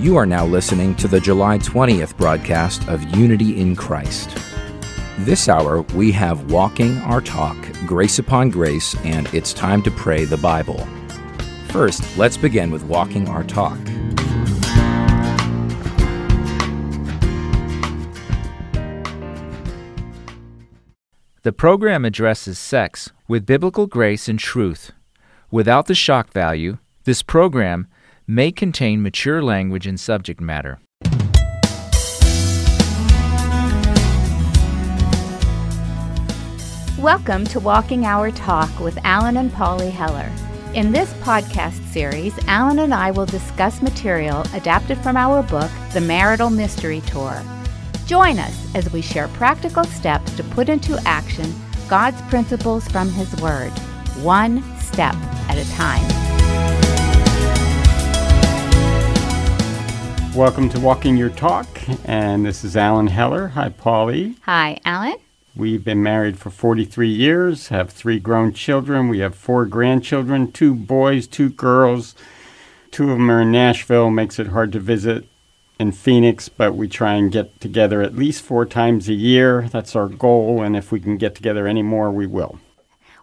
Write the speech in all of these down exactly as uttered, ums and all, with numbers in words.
You are now listening to the July twentieth broadcast of Unity in Christ. This hour, we have Walking Our Talk, Grace Upon Grace, and It's Time to Pray the Bible. First, let's begin with Walking Our Talk. The program addresses sex with biblical grace and truth. Without the shock value, this program may contain mature language and subject matter. Welcome to Walking Our Talk with Alan and Polly Heller. In this podcast series, Alan and I will discuss material adapted from our book, The Marital Mystery Tour. Join us as we share practical steps to put into action God's principles from His Word, one step at a time. Welcome to Walking Your Talk, and this is Alan Heller. Hi, Polly. Hi, Alan. We've been married for forty-three years, have three grown children. We have four grandchildren, two boys, two girls. Two of them are in Nashville, makes it hard to visit in Phoenix, but we try and get together at least four times a year. That's our goal, and if we can get together any more, we will.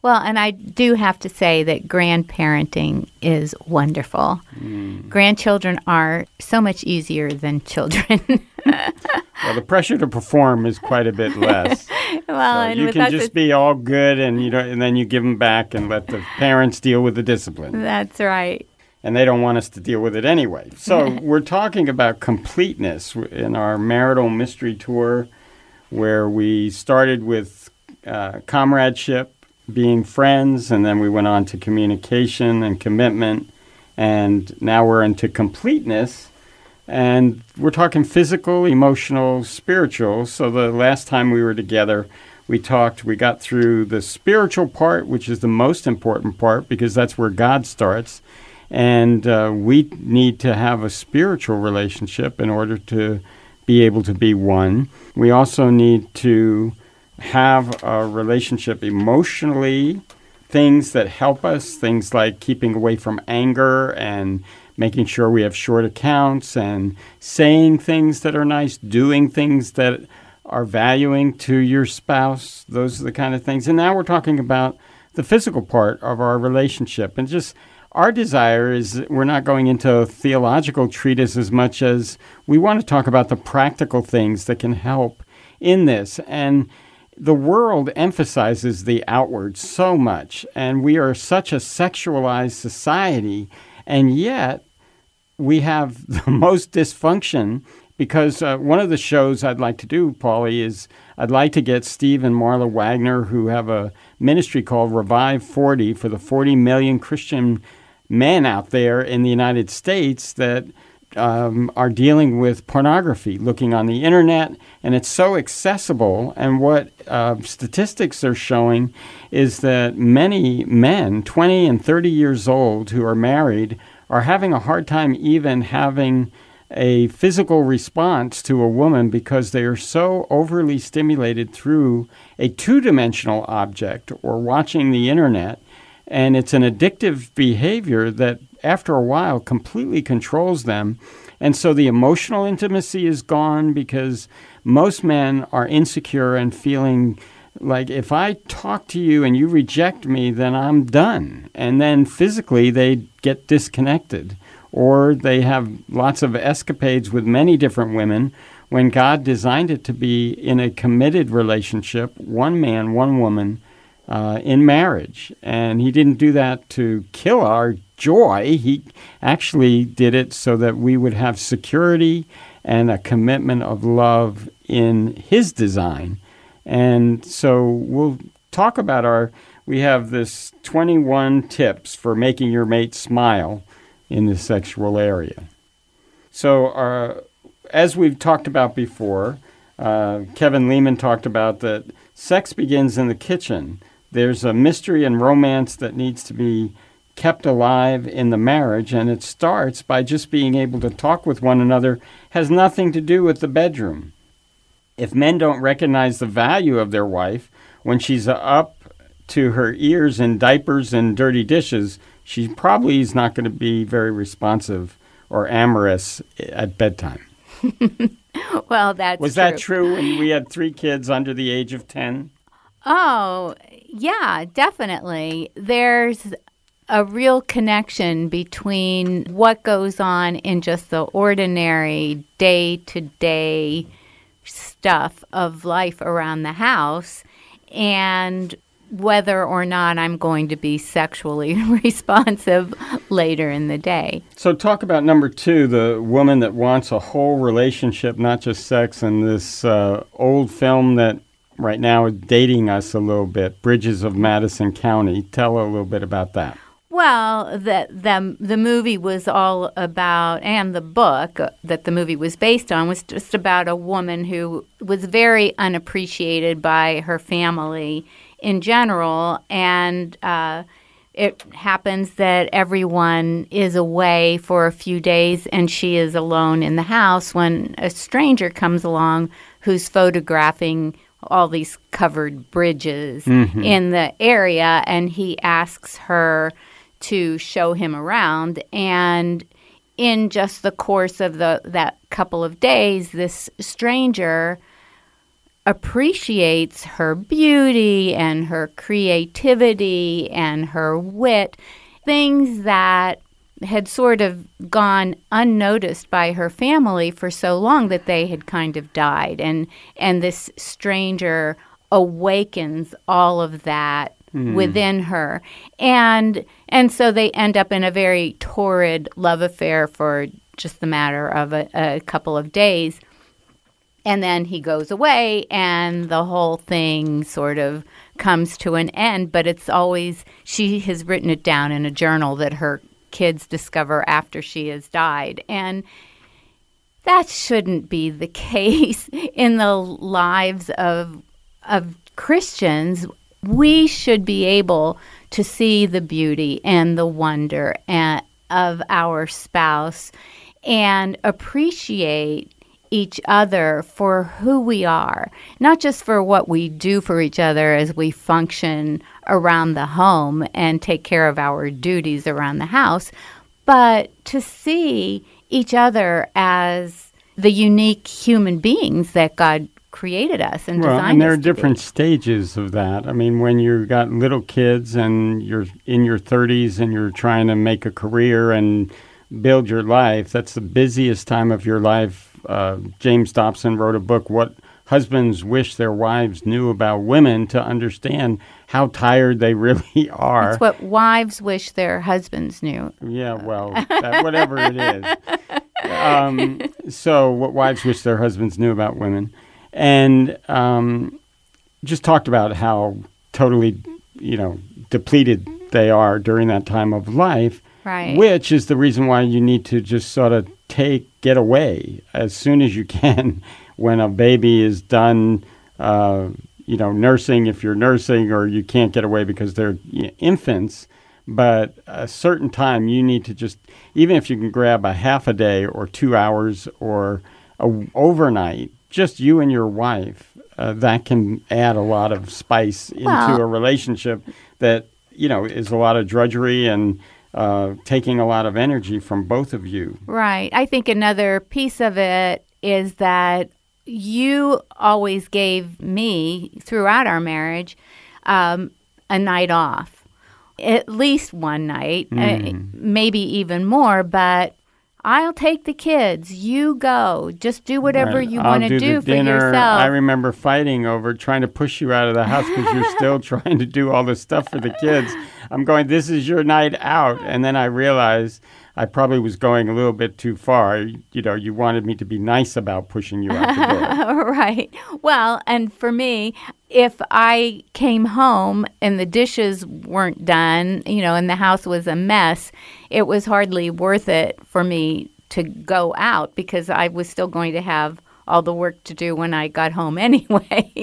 Well, and I do have to say that grandparenting is wonderful. Mm. Grandchildren are so much easier than children. Well, the pressure to perform is quite a bit less. Well, so and you can just be all good, and you don't, and then you give them back and let the parents deal with the discipline. That's right. And they don't want us to deal with it anyway. So we're talking about completeness in our marital mystery tour, where we started with uh, comradeship, being friends, and then we went on to communication and commitment, and now we're into completeness, and we're talking physical, emotional, spiritual. So the last time we were together, we talked, we got through the spiritual part, which is the most important part, because that's where God starts, and uh, we need to have a spiritual relationship in order to be able to be one. We also need to have a relationship emotionally, things that help us, things like keeping away from anger and making sure we have short accounts and saying things that are nice, doing things that are valuing to your spouse. Those are the kind of things. And now we're talking about the physical part of our relationship. And just our desire is we're not going into a theological treatise as much as we want to talk about the practical things that can help in this. And the world emphasizes the outward so much, and we are such a sexualized society, and yet we have the most dysfunction, because uh, one of the shows I'd like to do, Polly, is I'd like to get Steve and Marla Wagner, who have a ministry called Revive Forty, for the forty million Christian men out there in the United States that Um, are dealing with pornography, looking on the internet, and it's so accessible. And what uh, statistics are showing is that many men, twenty and thirty years old, who are married, are having a hard time even having a physical response to a woman, because they are so overly stimulated through a two-dimensional object or watching the internet. And it's an addictive behavior that after a while completely controls them. And so the emotional intimacy is gone, because most men are insecure and feeling like, if I talk to you and you reject me, then I'm done. And then physically they get disconnected, or they have lots of escapades with many different women, when God designed it to be in a committed relationship, one man, one woman, Uh, in marriage. And He didn't do that to kill our joy. He actually did it so that we would have security and a commitment of love in His design. And so we'll talk about our, we have this twenty-one tips for making your mate smile in the sexual area. So our, as we've talked about before, uh, Kevin Lehman talked about that sex begins in the kitchen. There's a mystery and romance that needs to be kept alive in the marriage, and it starts by just being able to talk with one another. It has nothing to do with the bedroom. If men don't recognize the value of their wife when she's up to her ears in diapers and dirty dishes, she probably is not going to be very responsive or amorous at bedtime. Well, that's Was true. that true when we had three kids under the age of ten? Oh, yeah, definitely. There's a real connection between what goes on in just the ordinary day-to-day stuff of life around the house and whether or not I'm going to be sexually responsive later in the day. So talk about number two, the woman that wants a whole relationship, not just sex, and this uh, old film that right now is dating us a little bit, Bridges of Madison County. Tell a little bit about that. Well, the, the, the movie was all about, and the book that the movie was based on was just about a woman who was very unappreciated by her family in general, and uh, it happens that everyone is away for a few days and she is alone in the house when a stranger comes along who's photographing all these covered bridges mm-hmm. in the area, and he asks her to show him around. And in just the course of the that couple of days, this stranger appreciates her beauty and her creativity and her wit, things that had sort of gone unnoticed by her family for so long that they had kind of died. And and this stranger awakens all of that mm. within her. And and so they end up in a very torrid love affair for just the matter of a, a couple of days. And then he goes away, and the whole thing sort of comes to an end. But it's always, she has written it down in a journal that her kids discover after she has died. And that shouldn't be the case in the lives of of Christians. We should be able to see the beauty and the wonder and, of our spouse and appreciate each other for who we are, not just for what we do for each other as we function around the home and take care of our duties around the house, but to see each other as the unique human beings that God created us and well, designed us. And there us are different be. stages of that. I mean, when you've got little kids and you're in your thirties and you're trying to make a career and build your life, that's the busiest time of your life. Uh, James Dobson wrote a book, What Husbands Wish Their Wives Knew About Women, to understand how tired they really are. That's what wives wish their husbands knew. Yeah, well, that, whatever it is. Um, so what wives wish their husbands knew about women. And um, just talked about how totally, you know, depleted they are during that time of life. Right. Which is the reason why you need to just sort of take, get away as soon as you can when a baby is done, uh, you know, nursing, if you're nursing, or you can't get away because they're you know, infants. But a certain time you need to just, even if you can grab a half a day or two hours or a, overnight, just you and your wife, uh, that can add a lot of spice into well, a relationship that, you know, is a lot of drudgery and Uh, taking a lot of energy from both of you. Right. I think another piece of it is that you always gave me, throughout our marriage, um, a night off. At least one night, mm. uh, maybe even more, but I'll take the kids. You go. Just do whatever right. you want to do, do for dinner. yourself. I remember fighting over trying to push you out of the house because you're still trying to do all this stuff for the kids. I'm going, this is your night out. And then I realized I probably was going a little bit too far. You know, you wanted me to be nice about pushing you out the door. Right. Well, and for me, if I came home and the dishes weren't done, you know, and the house was a mess, it was hardly worth it for me to go out because I was still going to have all the work to do when I got home anyway.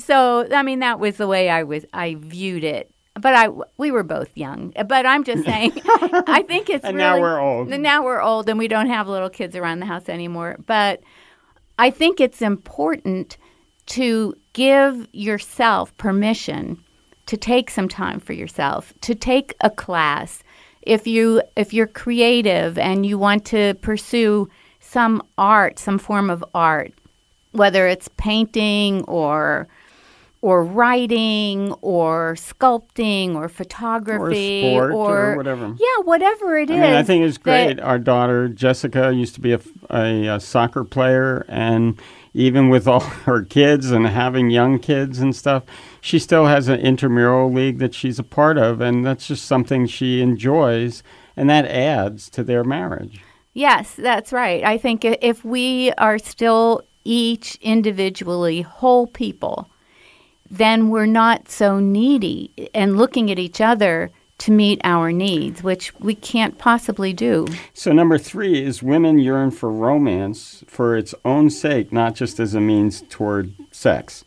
So, I mean, that was the way I was, I viewed it. But I, we were both young. But I'm just saying, I think it's and really... And now we're old. And now we're old, and we don't have little kids around the house anymore. But I think it's important to give yourself permission to take some time for yourself, to take a class, if you if you're creative and you want to pursue some art, some form of art, whether it's painting or or writing or sculpting or photography or sport or, or whatever. Yeah, whatever it I is. Mean, I think it's great. That, our daughter Jessica used to be a, a, a soccer player, and even with all her kids and having young kids and stuff, she still has an intramural league that she's a part of, and that's just something she enjoys, and that adds to their marriage. Yes, that's right. I think if we are still each individually whole people, then we're not so needy and looking at each other to meet our needs, which we can't possibly do. So number three is women yearn for romance for its own sake, not just as a means toward sex.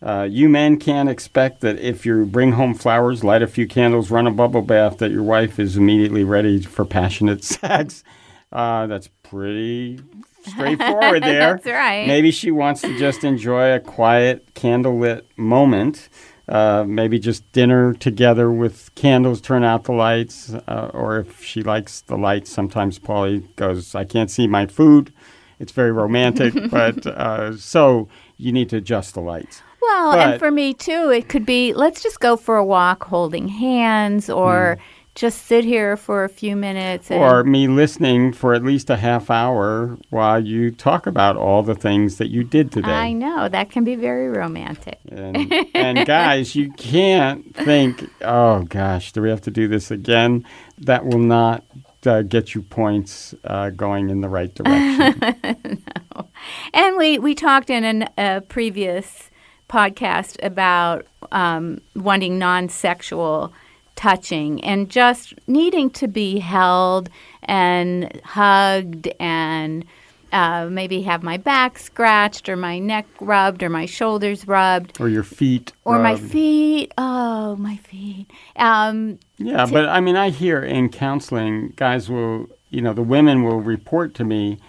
Uh, you men can't expect that if you bring home flowers, light a few candles, run a bubble bath, that your wife is immediately ready for passionate sex. Uh, that's pretty straightforward there. That's right. Maybe she wants to just enjoy a quiet, candlelit moment. Uh, maybe just dinner together with candles, turn out the lights. Uh, or if she likes the lights, sometimes Polly goes, I can't see my food. It's very romantic. but uh, so you need to adjust the lights. Well, but, and for me, too, it could be, let's just go for a walk holding hands or... Mm. Just sit here for a few minutes. And or me listening for at least a half hour while you talk about all the things that you did today. I know. That can be very romantic. And, and guys, you can't think, oh, gosh, do we have to do this again? That will not uh, get you points uh, going in the right direction. No. And we, we talked in an, a previous podcast about um, wanting non-sexual touching and just needing to be held and hugged and uh, maybe have my back scratched or my neck rubbed or my shoulders rubbed. Or your feet Or rubbed. my feet. Oh, my feet. Um, yeah, t- but I mean, I hear in counseling, guys will, you know, the women will report to me,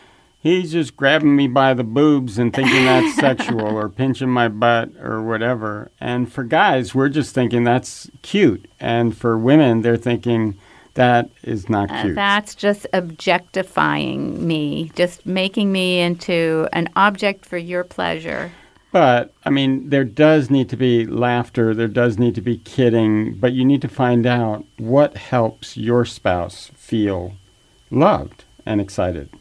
he's just grabbing me by the boobs and thinking that's sexual or pinching my butt or whatever. And for guys, we're just thinking that's cute. And for women, they're thinking that is not cute. Uh, that's just objectifying me, just making me into an object for your pleasure. But, I mean, there does need to be laughter. There does need to be kidding. But you need to find out what helps your spouse feel loved and excited.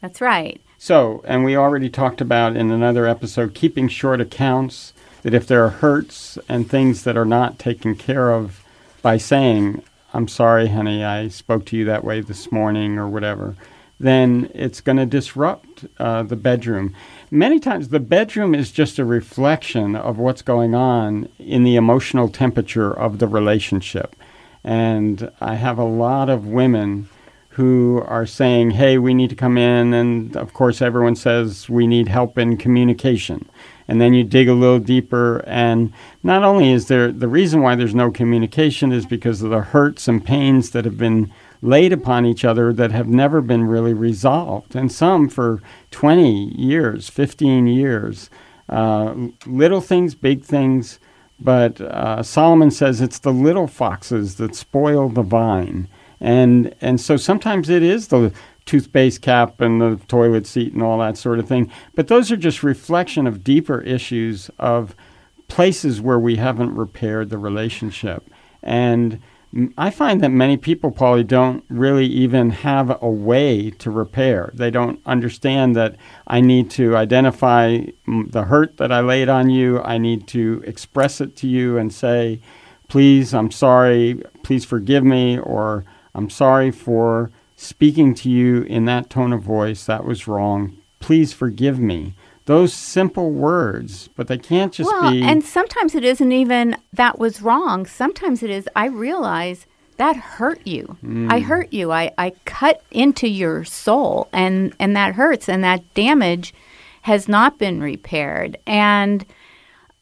That's right. So, and we already talked about in another episode, keeping short accounts, that if there are hurts and things that are not taken care of by saying, I'm sorry, honey, I spoke to you that way this morning or whatever, then it's going to disrupt uh, the bedroom. Many times the bedroom is just a reflection of what's going on in the emotional temperature of the relationship. And I have a lot of women who are saying, hey, we need to come in, and of course everyone says we need help in communication. And then you dig a little deeper, and not only is there, the reason why there's no communication is because of the hurts and pains that have been laid upon each other that have never been really resolved, and some for twenty years, fifteen years, uh, little things, big things, but uh, Solomon says it's the little foxes that spoil the vine. And and so sometimes it is the toothpaste cap and the toilet seat and all that sort of thing. But those are just reflection of deeper issues of places where we haven't repaired the relationship. And I find that many people probably don't really even have a way to repair. They don't understand that I need to identify the hurt that I laid on you. I need to express it to you and say, please, I'm sorry, please forgive me, or I'm sorry for speaking to you in that tone of voice. That was wrong. Please forgive me. Those simple words, but they can't just well, be... Well, and sometimes it isn't even that was wrong. Sometimes it is, I realize that hurt you. Mm. I hurt you. I, I cut into your soul, and, and that hurts, and that damage has not been repaired. And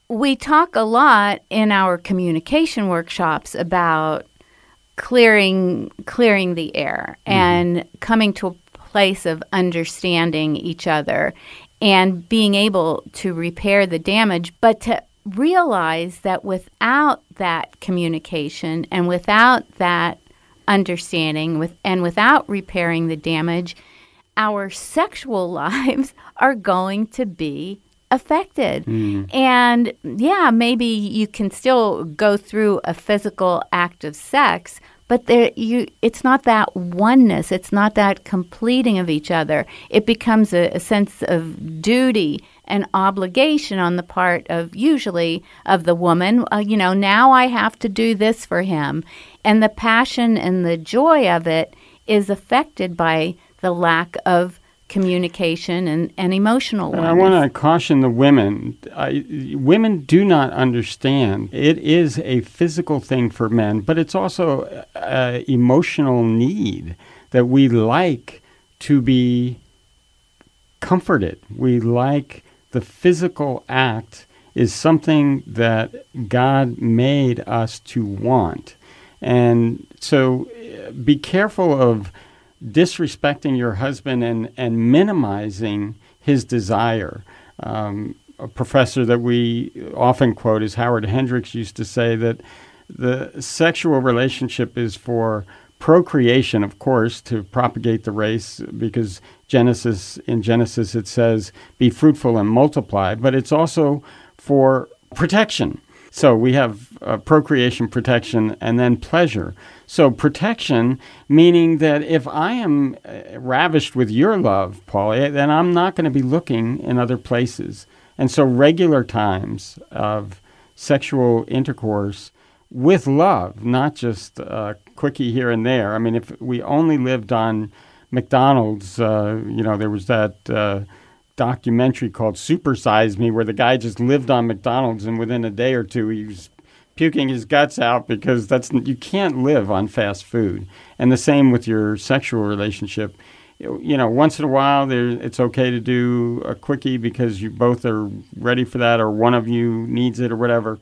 we talk a lot in our communication workshops about clearing clearing the air and mm-hmm. coming to a place of understanding each other and being able to repair the damage, but to realize that without that communication and without that understanding with and without repairing the damage, our sexual lives are going to be affected. Mm. And yeah, maybe you can still go through a physical act of sex, but there, you, it's not that oneness. It's not that completing of each other. It becomes a, a sense of duty and obligation on the part of usually of the woman. Uh, you know, now I have to do this for him. And the passion and the joy of it is affected by the lack of communication and, and emotional oneness. I want to caution the women. I, women do not understand. It is a physical thing for men, but it's also an emotional need that we like to be comforted. We like the physical act is something that God made us to want. And so be careful of disrespecting your husband and, and minimizing his desire. Um, a professor that we often quote is Howard Hendricks used to say that the sexual relationship is for procreation, of course, to propagate the race, because Genesis in Genesis it says, be fruitful and multiply, but it's also for protection. So we have uh, procreation, protection, and then pleasure. So protection, meaning that if I am uh, ravished with your love, Polly, then I'm not going to be looking in other places. And so regular times of sexual intercourse with love, not just uh, quickie here and there. I mean, if we only lived on McDonald's, uh, you know, there was that... Uh, documentary called Super Size Me, where the guy just lived on McDonald's, and within a day or two he was puking his guts out, because that's you can't live on fast food. And the same with your sexual relationship. You know, once in a while there, it's okay to do a quickie because you both are ready for that, or one of you needs it or whatever.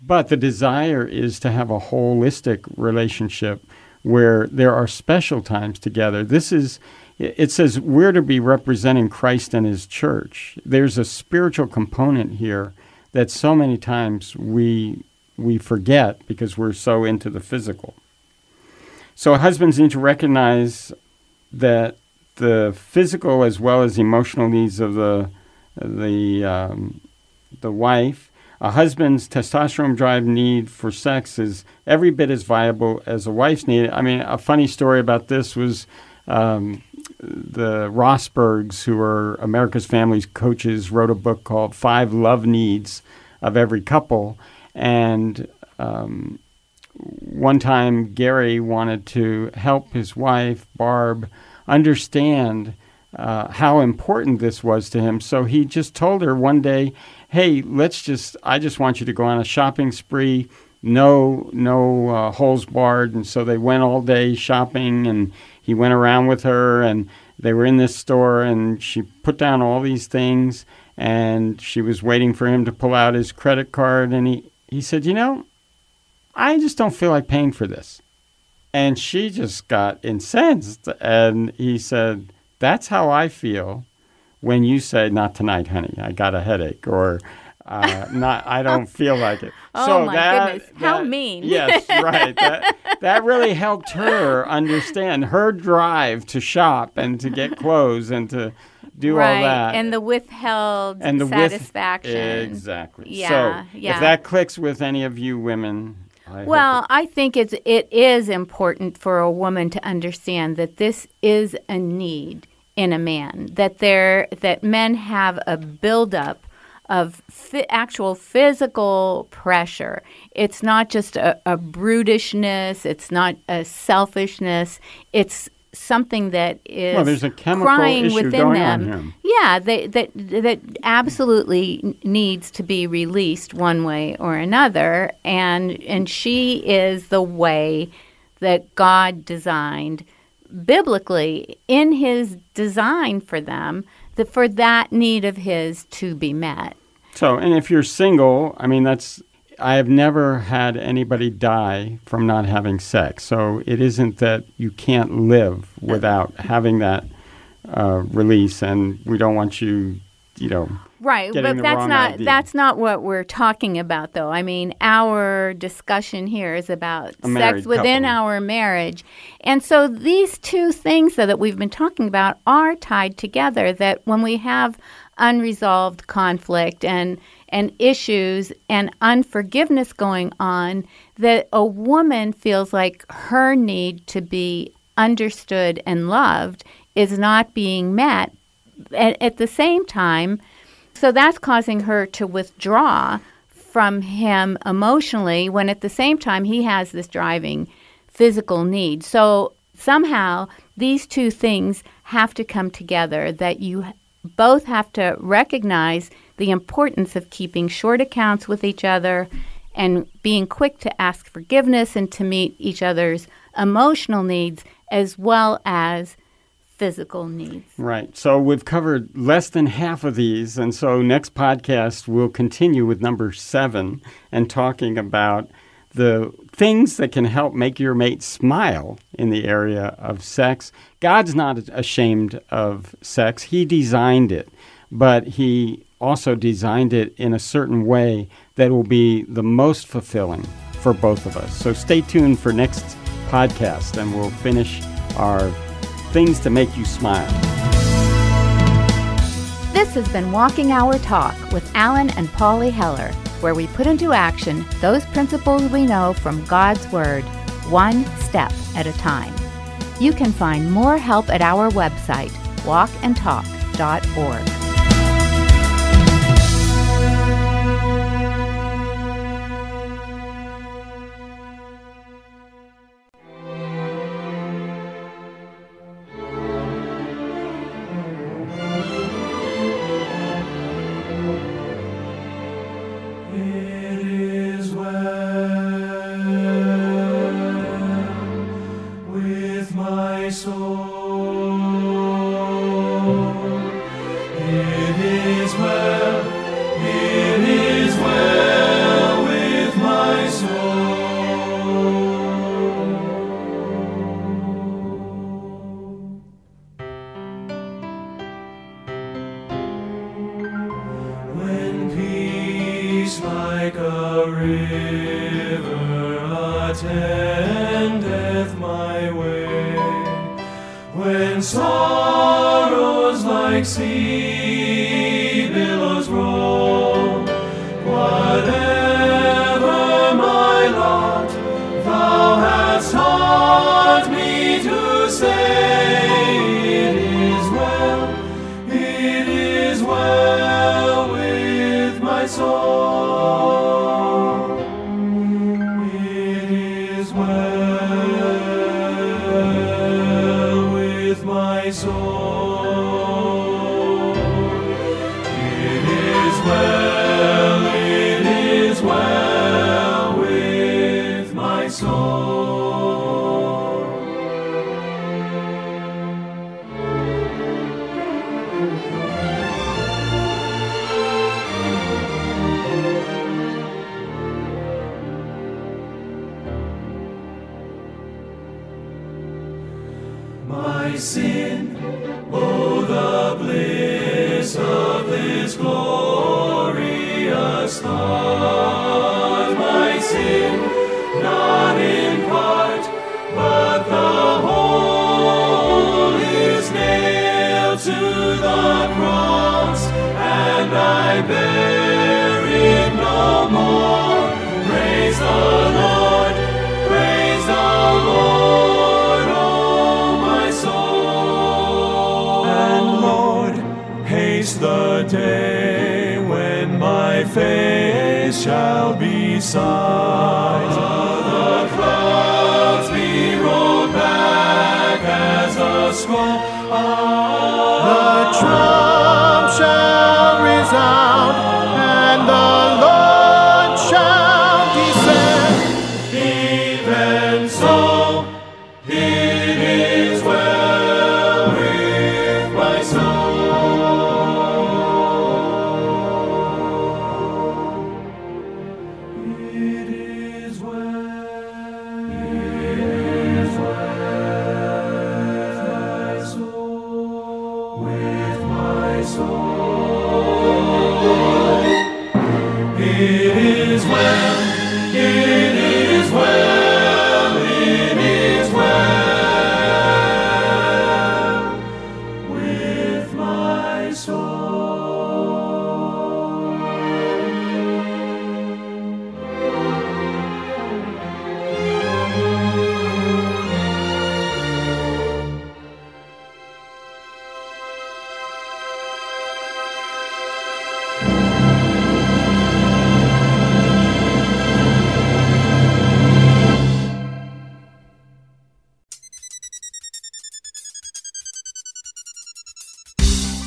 But the desire is to have a holistic relationship where there are special times together. This is It says we're to be representing Christ and his church. There's a spiritual component here that so many times we we forget because we're so into the physical. So husbands need to recognize that the physical as well as emotional needs of the the um, the wife. A husband's testosterone drive need for sex is every bit as viable as a wife's need. I mean, a funny story about this was um, the Rossbergs, who are America's Families coaches, wrote a book called Five Love Needs of Every Couple. And um, one time Gary wanted to help his wife, Barb, understand uh, how important this was to him. So he just told her one day, hey, let's just, I just want you to go on a shopping spree, no, no uh, holes barred. And so they went all day shopping, and he went around with her, and they were in this store, and she put down all these things, and she was waiting for him to pull out his credit card, and he, he said, you know, I just don't feel like paying for this. And she just got incensed, and he said, that's how I feel when you say, not tonight, honey, I got a headache, or uh, not, I don't feel like it. Oh, so my that, goodness. How that, mean. Yes, right. That, that really helped her understand her drive to shop and to get clothes and to do right. all that. And the withheld and the satisfaction. With, exactly. Yeah, so yeah. if that clicks with any of you women. I well, I think it's, it is important for a woman to understand that this is a need in a man, that, there, that men have a buildup of fi- actual physical pressure. It's not just a, a brutishness. It's not a selfishness. It's something that is well, there's a chemical crying issue within going them. On him. Yeah, they, that that absolutely needs to be released one way or another. And and she is the way that God designed biblically in His design for them. For that need of his to be met. So, and if you're single, I mean, that's, I have never had anybody die from not having sex. So it isn't that you can't live without having that uh, release, and we don't want you, you know. Right, but that's not idea. that's not what we're talking about, though. I mean, our discussion here is about sex within couple. our marriage. And so these two things, though, that we've been talking about are tied together, that when we have unresolved conflict and and issues and unforgiveness going on, that a woman feels like her need to be understood and loved is not being met at, at the same time. So that's causing her to withdraw from him emotionally, when at the same time he has this driving physical need. So somehow these two things have to come together, that you both have to recognize the importance of keeping short accounts with each other and being quick to ask forgiveness and to meet each other's emotional needs as well as physical needs. Right. So we've covered less than half of these, and so next podcast we'll continue with number seven and talking about the things that can help make your mate smile in the area of sex. God's not ashamed of sex. He designed it, but He also designed it in a certain way that will be the most fulfilling for both of us. So stay tuned for next podcast, and we'll finish our things to make you smile. This has been Walking Our Talk with Alan and Polly Heller, where we put into action those principles we know from God's Word, one step at a time. You can find more help at our website, walk and talk dot org. With my soul.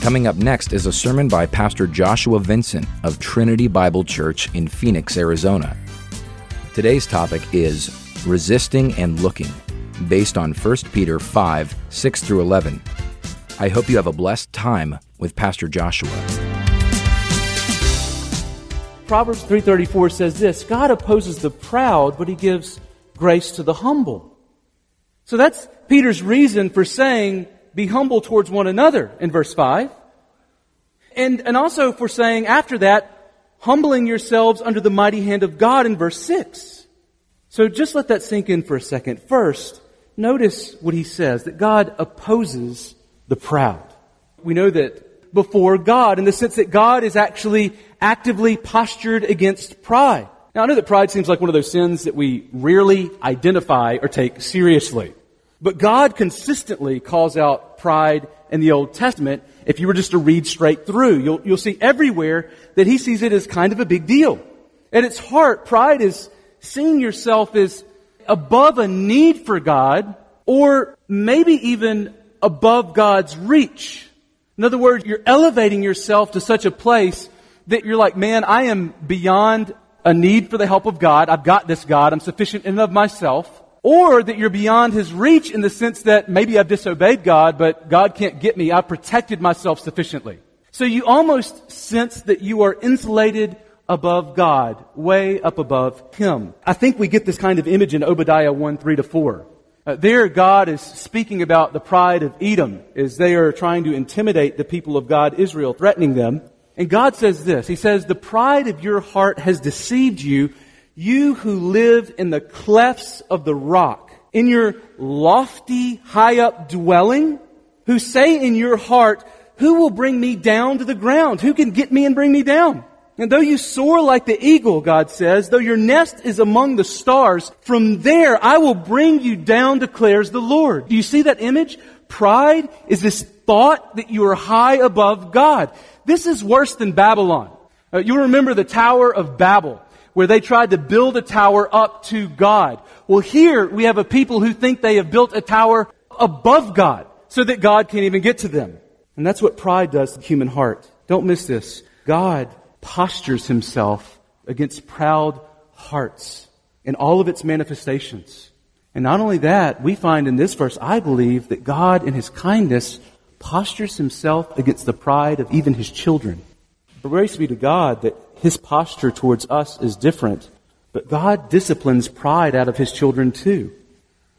Coming up next is a sermon by Pastor Joshua Vincent of Trinity Bible Church in Phoenix, Arizona. Today's topic is Resisting and Looking, based on First Peter five, six through eleven. I hope you have a blessed time with Pastor Joshua. Proverbs three thirty-four says this, God opposes the proud, but he gives grace to the humble. So that's Peter's reason for saying, be humble towards one another in verse five. And, and also for saying after that, humbling yourselves under the mighty hand of God in verse six. So just let that sink in for a second. First, notice what he says, that God opposes the proud. We know that before God, in the sense that God is actually actively postured against pride. Now, I know that pride seems like one of those sins that we rarely identify or take seriously. But God consistently calls out pride in the Old Testament. If you were just to read straight through, you'll, you'll see everywhere that he sees it as kind of a big deal. At its heart, pride is seeing yourself as above a need for God, or maybe even above God's reach. In other words, you're elevating yourself to such a place that you're like, man, I am beyond a need for the help of God. I've got this, God. I'm sufficient in and of myself. Or that you're beyond his reach in the sense that maybe I've disobeyed God, but God can't get me. I've protected myself sufficiently. So you almost sense that you are insulated above God, way up above him. I think we get this kind of image in Obadiah one, three to four. Uh, there God is speaking about the pride of Edom as they are trying to intimidate the people of God, Israel, threatening them. And God says this, he says, the pride of your heart has deceived you, you who live in the clefts of the rock, in your lofty, high-up dwelling, who say in your heart, who will bring me down to the ground? Who can get me and bring me down? And though you soar like the eagle, God says, though your nest is among the stars, from there I will bring you down, declares the Lord. Do you see that image? Pride is this thought that you are high above God. This is worse than Babylon. Uh, you remember the Tower of Babel, where they tried to build a tower up to God. Well, here we have a people who think they have built a tower above God so that God can't even get to them. And that's what pride does to the human heart. Don't miss this. God postures himself against proud hearts in all of its manifestations. And not only that, we find in this verse, I believe, that God in his kindness postures himself against the pride of even his children. Praise be to God that his posture towards us is different, but God disciplines pride out of his children too.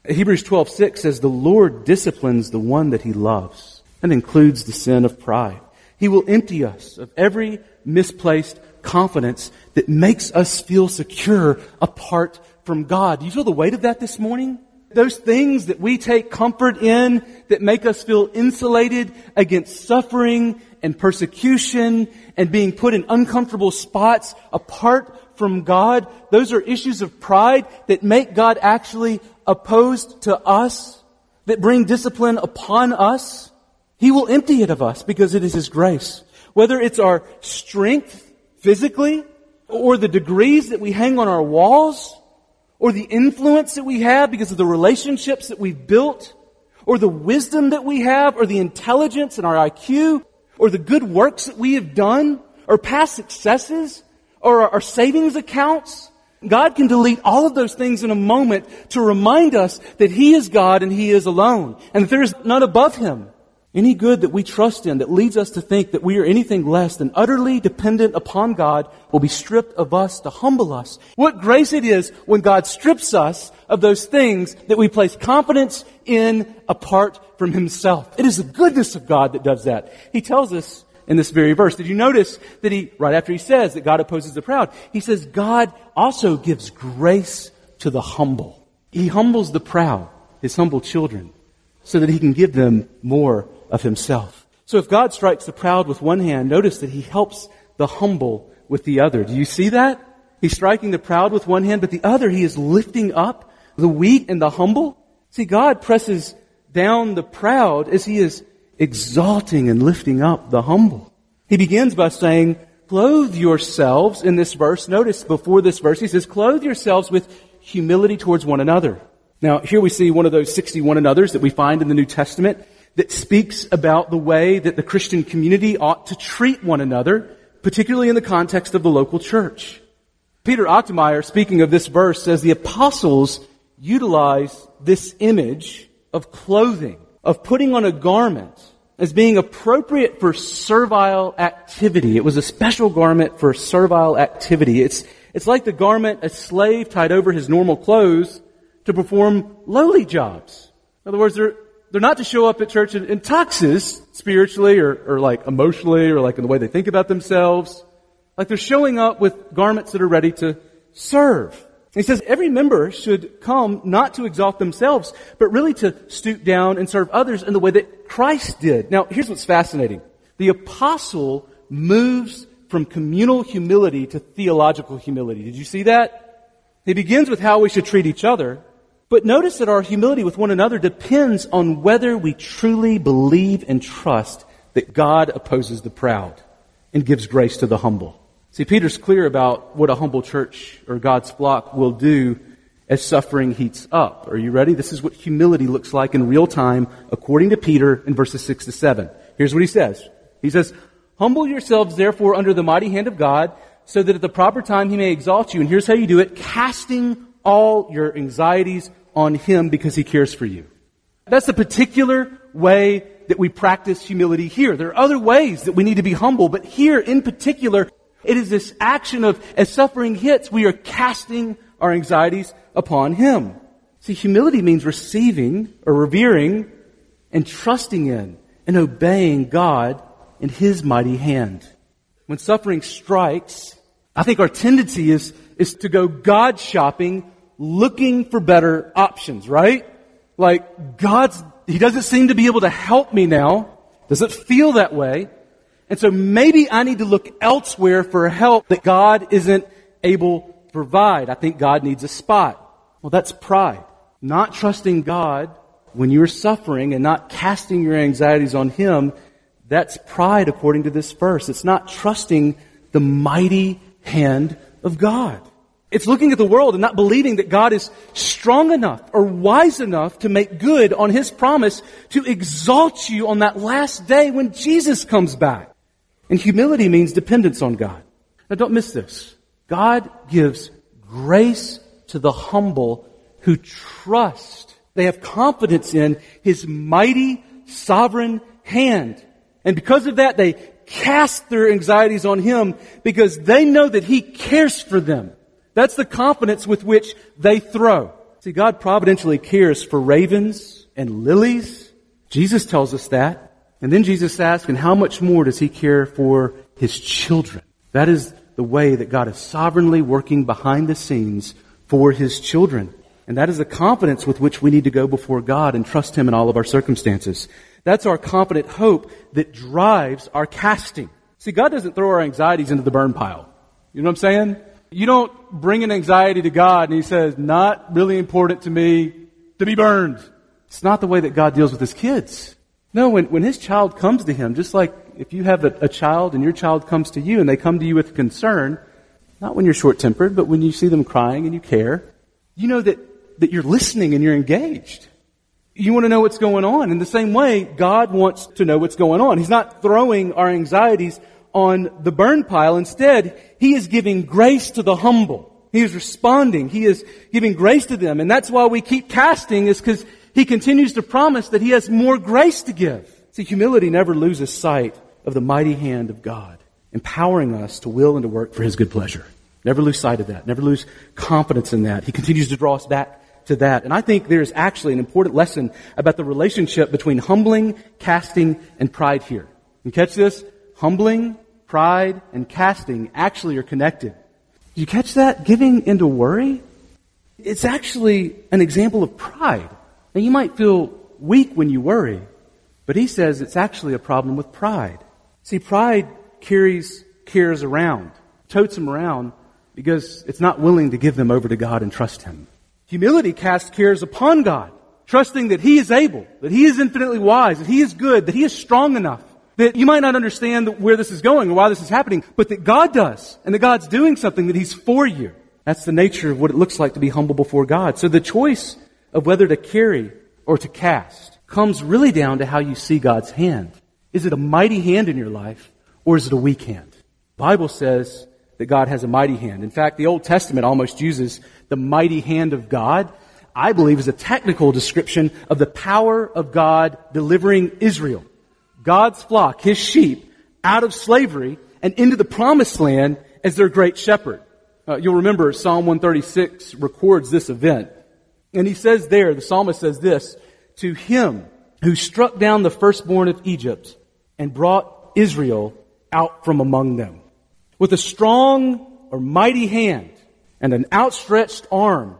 Hebrews twelve six says, the Lord disciplines the one that he loves. That includes the sin of pride. He will empty us of every misplaced confidence that makes us feel secure apart from God. Do you feel the weight of that this morning? Those things that we take comfort in that make us feel insulated against suffering and persecution and being put in uncomfortable spots apart from God, those are issues of pride that make God actually opposed to us, that bring discipline upon us. He will empty it of us because it is his grace. Whether it's our strength physically, or the degrees that we hang on our walls, or the influence that we have because of the relationships that we've built, or the wisdom that we have, or the intelligence and our I Q, or the good works that we have done, or past successes, or our savings accounts. God can delete all of those things in a moment to remind us that he is God and he is alone, and that there is none above him. Any good that we trust in that leads us to think that we are anything less than utterly dependent upon God will be stripped of us to humble us. What grace it is when God strips us of those things that we place confidence in apart from himself. It is the goodness of God that does that. He tells us in this very verse, did you notice that he, right after he says that God opposes the proud, he says God also gives grace to the humble. He humbles the proud, his humble children, so that he can give them more of himself. So if God strikes the proud with one hand, notice that he helps the humble with the other. Do you see that? He's striking the proud with one hand, but the other, he is lifting up the weak and the humble. See, God presses down the proud as he is exalting and lifting up the humble. He begins by saying, clothe yourselves in this verse. Notice before this verse, he says, clothe yourselves with humility towards one another. Now, here we see one of those sixty one another's that we find in the New Testament. that speaks about the way that the Christian community ought to treat one another, particularly in the context of the local church. Peter Ottemeyer, speaking of this verse, says the apostles utilize this image of clothing, of putting on a garment, as being appropriate for servile activity. It was a special garment for servile activity. It's, it's like the garment a slave tied over his normal clothes to perform lowly jobs. In other words, they're, they're not to show up at church in, in tuxes spiritually or, or like emotionally or like in the way they think about themselves. Like they're showing up with garments that are ready to serve. And he says every member should come not to exalt themselves, but really to stoop down and serve others in the way that Christ did. Now, here's what's fascinating. The apostle moves from communal humility to theological humility. Did you see that? He begins with how we should treat each other, but notice that our humility with one another depends on whether we truly believe and trust that God opposes the proud and gives grace to the humble. See, Peter's clear about what a humble church or God's flock will do as suffering heats up. Are you ready? This is what humility looks like in real time, according to Peter in verses six to seven. Here's what he says. He says, "Humble yourselves, therefore, under the mighty hand of God, so that at the proper time he may exalt you. And here's how you do it, casting all your anxieties on him because he cares for you." That's the particular way that we practice humility here. There are other ways that we need to be humble, but here in particular, it is this action of, as suffering hits, we are casting our anxieties upon him. See, humility means receiving or revering and trusting in and obeying God in his mighty hand. When suffering strikes, I think our tendency is, is to go God shopping, looking for better options, right? Like, God's, he doesn't seem to be able to help me now. Doesn't feel that way. And so maybe I need to look elsewhere for help that God isn't able to provide. I think God needs a spot. Well, that's pride. Not trusting God when you're suffering and not casting your anxieties on him, that's pride according to this verse. It's not trusting the mighty hand of God. It's looking at the world and not believing that God is strong enough or wise enough to make good on his promise to exalt you on that last day when Jesus comes back. And humility means dependence on God. Now, don't miss this. God gives grace to the humble who trust. They have confidence in his mighty, sovereign hand. And because of that, they cast their anxieties on him because they know that he cares for them. That's the confidence with which they throw. See, God providentially cares for ravens and lilies. Jesus tells us that. And then Jesus asks, and how much more does he care for his children? That is the way that God is sovereignly working behind the scenes for his children. And that is the confidence with which we need to go before God and trust him in all of our circumstances. That's our confident hope that drives our casting. See, God doesn't throw our anxieties into the burn pile. You know what I'm saying? You don't bring an anxiety to God and he says, not really important to me to be burned. It's not the way that God deals with his kids. No, when, when his child comes to him, just like if you have a, a child and your child comes to you and they come to you with concern, not when you're short-tempered, but when you see them crying and you care, you know that, that you're listening and you're engaged. You want to know what's going on. In the same way, God wants to know what's going on. He's not throwing our anxieties on the burn pile. Instead, he is giving grace to the humble. He is responding. He is giving grace to them. And that's why we keep casting, is because he continues to promise that he has more grace to give. See, humility never loses sight of the mighty hand of God, empowering us to will and to work for his good pleasure. Never lose sight of that. Never lose confidence in that. He continues to draw us back to that. And I think there's actually an important lesson about the relationship between humbling, casting, and pride here. You catch this? Humbling, pride, and casting actually are connected. Did you catch that? Giving into worry? It's actually an example of pride. Now, you might feel weak when you worry, but he says it's actually a problem with pride. See, pride carries cares around, totes them around, because it's not willing to give them over to God and trust him. Humility casts cares upon God, trusting that he is able, that he is infinitely wise, that he is good, that he is strong enough, that you might not understand where this is going or why this is happening, but that God does, and that God's doing something, that he's for you. That's the nature of what it looks like to be humble before God. So the choice of whether to carry or to cast comes really down to how you see God's hand. Is it a mighty hand in your life, or is it a weak hand? The Bible says that God has a mighty hand. In fact, the Old Testament almost uses the mighty hand of God, I believe, as a technical description of the power of God delivering Israel, God's flock, his sheep, out of slavery and into the promised land as their great shepherd. Uh, you'll remember Psalm one thirty-six records this event. And he says there, the psalmist says this, to him who struck down the firstborn of Egypt and brought Israel out from among them. With a strong or mighty hand and an outstretched arm,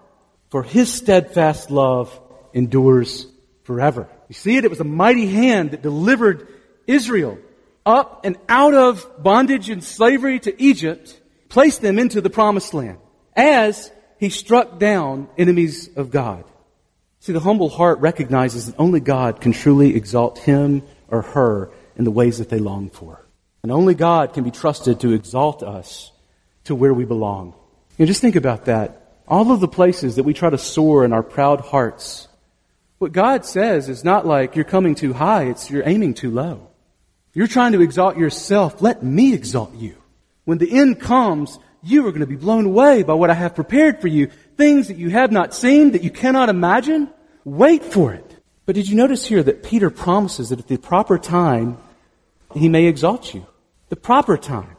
for his steadfast love endures forever. You see it? It was a mighty hand that delivered Israel up and out of bondage and slavery to Egypt, placed them into the promised land as he struck down enemies of God. See, the humble heart recognizes that only God can truly exalt him or her in the ways that they long for. And only God can be trusted to exalt us to where we belong. You know, just think about that. All of the places that we try to soar in our proud hearts, what God says is not like you're coming too high, it's you're aiming too low. You're trying to exalt yourself. Let me exalt you. When the end comes, you are going to be blown away by what I have prepared for you. Things that you have not seen, that you cannot imagine. Wait for it. But did you notice here that Peter promises that at the proper time, he may exalt you? The proper time.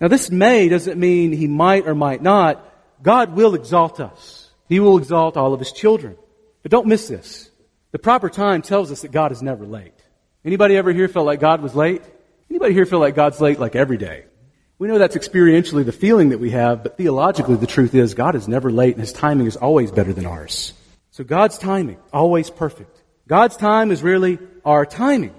Now this may doesn't mean he might or might not. God will exalt us. He will exalt all of his children. But don't miss this. The proper time tells us that God is never late. Anybody ever here felt like God was late? Anybody here feel like God's late like every day? We know that's experientially the feeling that we have, but theologically the truth is God is never late and his timing is always better than ours. So God's timing, always perfect. God's time is really our timing.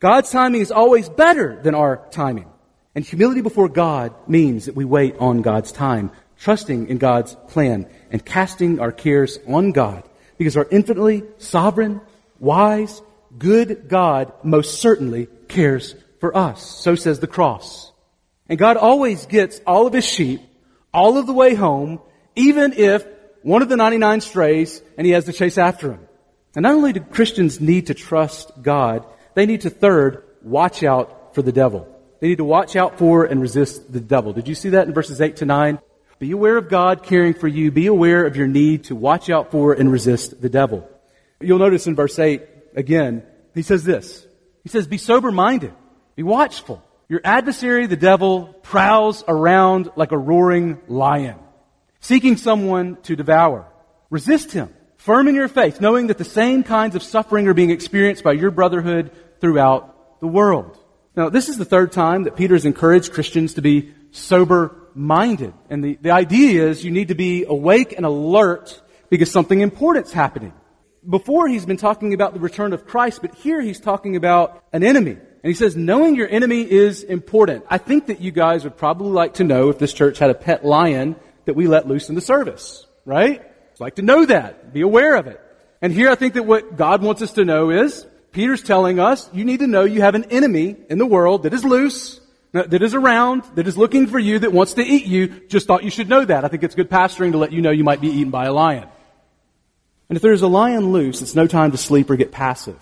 God's timing is always better than our timing. And humility before God means that we wait on God's time, trusting in God's plan and casting our cares on God, because our infinitely sovereign, wise, good God most certainly cares for us. So says the cross. And God always gets all of his sheep, all of the way home, even if one of the ninety-nine strays and he has to chase after him. And not only do Christians need to trust God, they need to, third, watch out for the devil. They need to watch out for and resist the devil. Did you see that in verses eight to nine? Be aware of God caring for you. Be aware of your need to watch out for and resist the devil. You'll notice in verse eight, again, he says this. He says, be sober-minded. Be watchful. Your adversary, the devil, prowls around like a roaring lion, seeking someone to devour. Resist him, firm in your faith, knowing that the same kinds of suffering are being experienced by your brotherhood throughout the world. Now, this is the third time that Peter's encouraged Christians to be sober-minded. And the, the idea is you need to be awake and alert because something important's happening. Before, he's been talking about the return of Christ, but here he's talking about an enemy. And he says, knowing your enemy is important. I think that you guys would probably like to know if this church had a pet lion that we let loose in the service, right? I'd like to know that. Be aware of it. And here I think that what God wants us to know is, Peter's telling us, you need to know you have an enemy in the world that is loose, that is around, that is looking for you, that wants to eat you. Just thought you should know that. I think it's good pastoring to let you know you might be eaten by a lion. And if there's a lion loose, it's no time to sleep or get passive.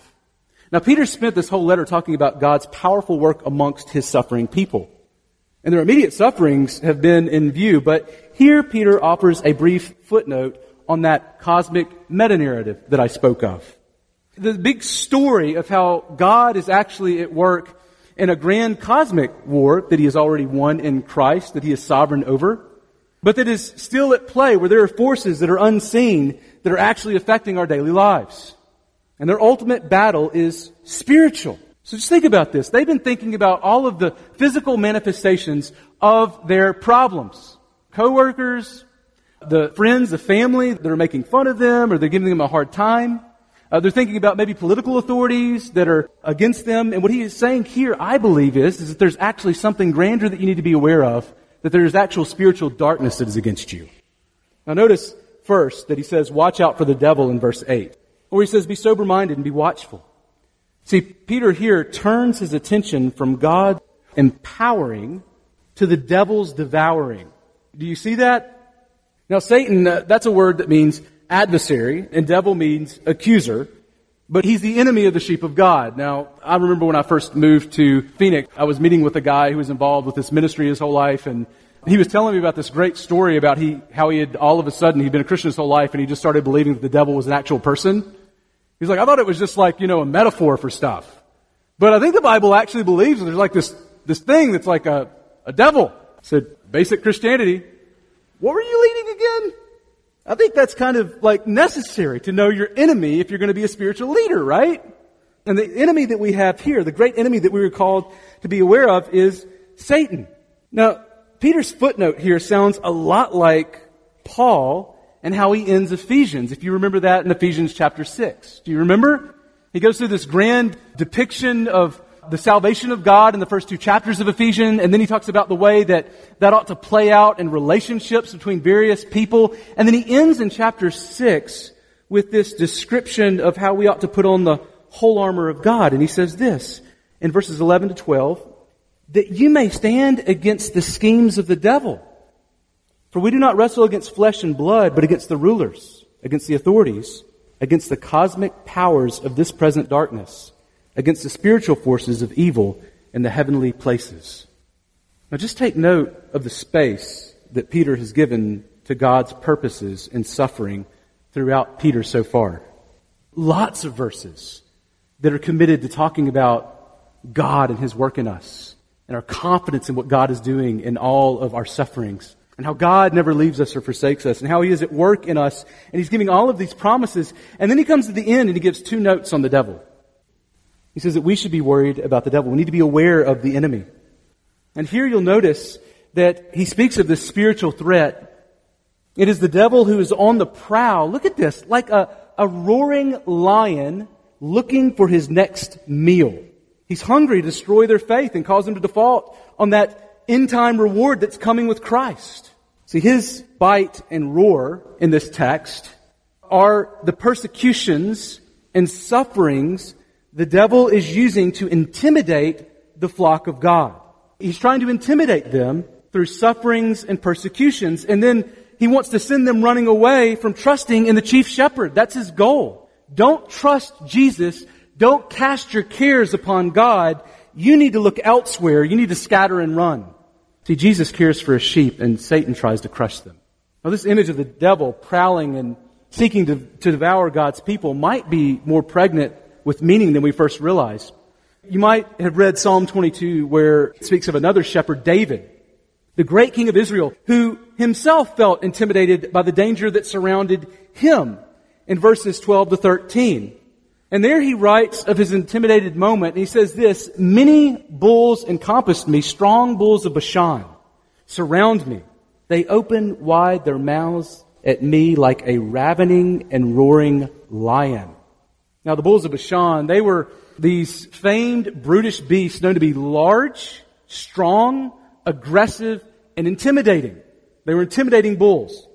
Now, Peter spent this whole letter talking about God's powerful work amongst his suffering people. And their immediate sufferings have been in view, but here Peter offers a brief footnote on that cosmic meta-narrative that I spoke of. The big story of how God is actually at work in a grand cosmic war that he has already won in Christ, that he is sovereign over, but that is still at play, where there are forces that are unseen that are actually affecting our daily lives. And their ultimate battle is spiritual. So just think about this. They've been thinking about all of the physical manifestations of their problems. Coworkers, the friends, the family that are making fun of them or they're giving them a hard time. Uh, they're thinking about maybe political authorities that are against them. And what he is saying here, I believe, is, is that there's actually something grander that you need to be aware of, that there is actual spiritual darkness that is against you. Now notice first that he says, watch out for the devil in verse eight. Or he says, be sober-minded and be watchful. See, Peter here turns his attention from God empowering to the devil's devouring. Do you see that? Now, Satan, uh, that's a word that means adversary, and devil means accuser. But he's the enemy of the sheep of God. Now, I remember when I first moved to Phoenix, I was meeting with a guy who was involved with this ministry his whole life, and he was telling me about this great story about he how he had, all of a sudden, he'd been a Christian his whole life, and he just started believing that the devil was an actual person. He's like, I thought it was just like, you know, a metaphor for stuff. But I think the Bible actually believes that there's like this this thing that's like a, a devil. I said, basic Christianity. What were you leading again? I think that's kind of like necessary to know your enemy if you're going to be a spiritual leader, right? And the enemy that we have here, the great enemy that we were called to be aware of, is Satan. Now, Peter's footnote here sounds a lot like Paul and how he ends Ephesians, if you remember that in Ephesians chapter six. Do you remember? He goes through this grand depiction of the salvation of God in the first two chapters of Ephesians, and then he talks about the way that that ought to play out in relationships between various people, and then he ends in chapter six with this description of how we ought to put on the whole armor of God, and he says this in verses eleven to twelve, that you may stand against the schemes of the devil, for we do not wrestle against flesh and blood, but against the rulers, against the authorities, against the cosmic powers of this present darkness, against the spiritual forces of evil in the heavenly places. Now just take note of the space that Peter has given to God's purposes in suffering throughout Peter so far. Lots of verses that are committed to talking about God and His work in us, and our confidence in what God is doing in all of our sufferings, and how God never leaves us or forsakes us, and how He is at work in us, and He's giving all of these promises, and then He comes to the end and He gives two notes on the devil. He says that we should be worried about the devil. We need to be aware of the enemy. And here you'll notice that he speaks of this spiritual threat. It is the devil who is on the prowl. Look at this, like a, a roaring lion looking for his next meal. He's hungry to destroy their faith and cause them to default on that end-time reward that's coming with Christ. See, his bite and roar in this text are the persecutions and sufferings the devil is using to intimidate the flock of God. He's trying to intimidate them through sufferings and persecutions, and then he wants to send them running away from trusting in the chief shepherd. That's his goal. Don't trust Jesus. Don't cast your cares upon God. You need to look elsewhere. You need to scatter and run. See, Jesus cares for his sheep, and Satan tries to crush them. Now, this image of the devil prowling and seeking to, to devour God's people might be more pregnant with meaning than we first realized. You might have read Psalm twenty-two, where it speaks of another shepherd, David, the great king of Israel, who himself felt intimidated by the danger that surrounded him in verses twelve to thirteen. And there he writes of his intimidated moment, and he says this, "Many bulls encompassed me, strong bulls of Bashan surround me. They open wide their mouths at me like a ravening and roaring lion." Now, the bulls of Bashan, they were these famed brutish beasts known to be large, strong, aggressive, and intimidating. They were intimidating bulls.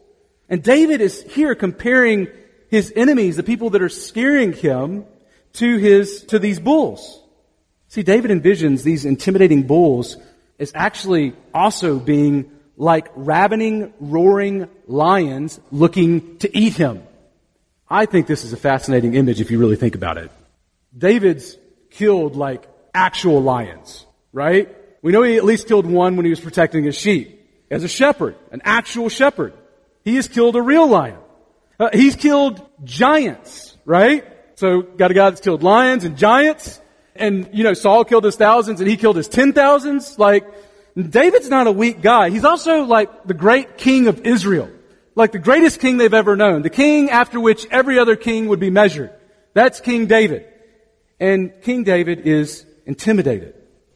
And David is here comparing his enemies, the people that are scaring him, to his to these bulls. See, David envisions these intimidating bulls as actually also being like ravening, roaring lions looking to eat him. I think this is a fascinating image if you really think about it. David's killed like actual lions, right? We know he at least killed one when he was protecting his sheep. As a shepherd, an actual shepherd, he has killed a real lion. Uh, he's killed giants, right? So got a guy that's killed lions and giants. And, you know, Saul killed his thousands and he killed his ten thousands. Like, David's not a weak guy. He's also like the great king of Israel. Like the greatest king they've ever known. The king after which every other king would be measured. That's King David. And King David is intimidated.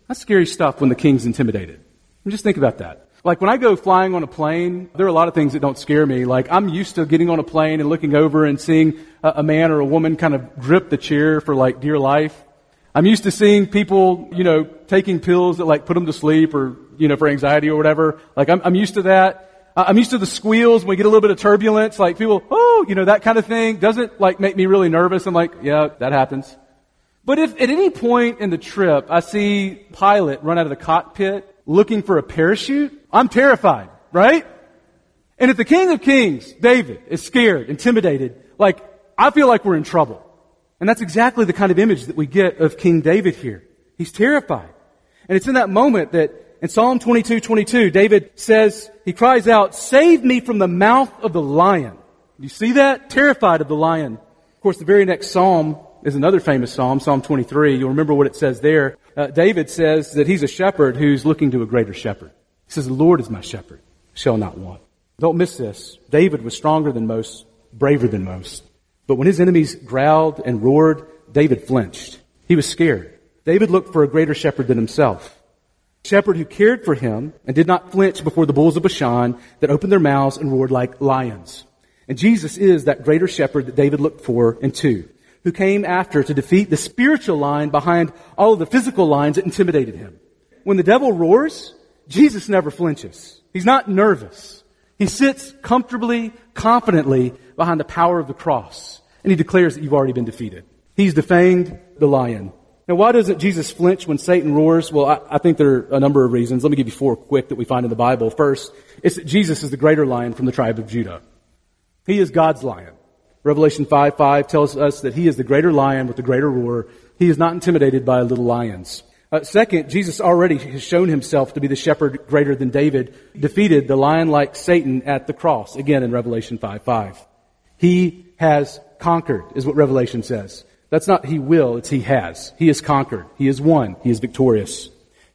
That's scary stuff when the king's intimidated. I mean, just think about that. Like when I go flying on a plane, there are a lot of things that don't scare me. Like I'm used to getting on a plane and looking over and seeing a, a man or a woman kind of grip the chair for like dear life. I'm used to seeing people, you know, taking pills that like put them to sleep or, you know, for anxiety or whatever. Like I'm, I'm used to that. I'm used to the squeals when we get a little bit of turbulence, like people, oh, you know, that kind of thing doesn't like make me really nervous. I'm like, yeah, that happens. But if at any point in the trip I see pilot run out of the cockpit looking for a parachute, I'm terrified, right? And if the King of Kings, David, is scared, intimidated, like I feel like we're in trouble. And that's exactly the kind of image that we get of King David here. He's terrified. And it's in that moment that in Psalm twenty-two, twenty-two, David says, he cries out, "Save me from the mouth of the lion." You see that? Terrified of the lion. Of course, the very next psalm is another famous psalm, Psalm twenty-three. You'll remember what it says there. Uh, David says that he's a shepherd who's looking to a greater shepherd. He says, "The Lord is my shepherd, shall not want." Don't miss this. David was stronger than most, braver than most. But when his enemies growled and roared, David flinched. He was scared. David looked for a greater shepherd than himself. A shepherd who cared for him and did not flinch before the bulls of Bashan that opened their mouths and roared like lions. And Jesus is that greater shepherd that David looked for and to, who came after to defeat the spiritual line behind all of the physical lines that intimidated him. When the devil roars, Jesus never flinches. He's not nervous. He sits comfortably, confidently behind the power of the cross, and he declares that you've already been defeated. He's defanged the lion. Now, why doesn't Jesus flinch when Satan roars? Well, I, I think there are a number of reasons. Let me give you four quick that we find in the Bible. First, it's that Jesus is the greater lion from the tribe of Judah. He is God's lion. Revelation five five tells us that he is the greater lion with the greater roar. He is not intimidated by little lions. Uh, second, Jesus already has shown himself to be the shepherd greater than David, defeated the lion-like Satan at the cross, again in Revelation five five. He has conquered, is what Revelation says. That's not he will, it's he has. He is conquered. He is won. He is victorious.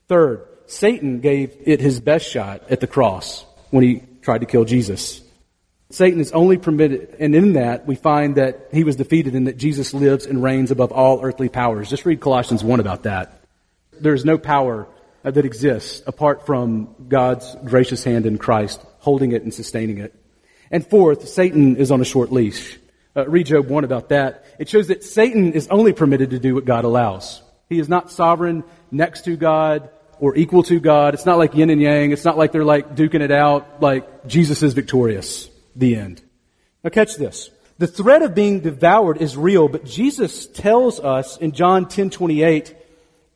Third, Satan gave it his best shot at the cross when he tried to kill Jesus. Satan is only permitted, and in that we find that he was defeated and that Jesus lives and reigns above all earthly powers. Just read Colossians one about that. There is no power that exists apart from God's gracious hand in Christ, holding it and sustaining it. And fourth, Satan is on a short leash. Uh, read Job one about that. It shows that Satan is only permitted to do what God allows. He is not sovereign next to God or equal to God. It's not like yin and yang. It's not like they're like duking it out, like Jesus is victorious, the end. Now catch this. The threat of being devoured is real, but Jesus tells us in John ten twenty-eight,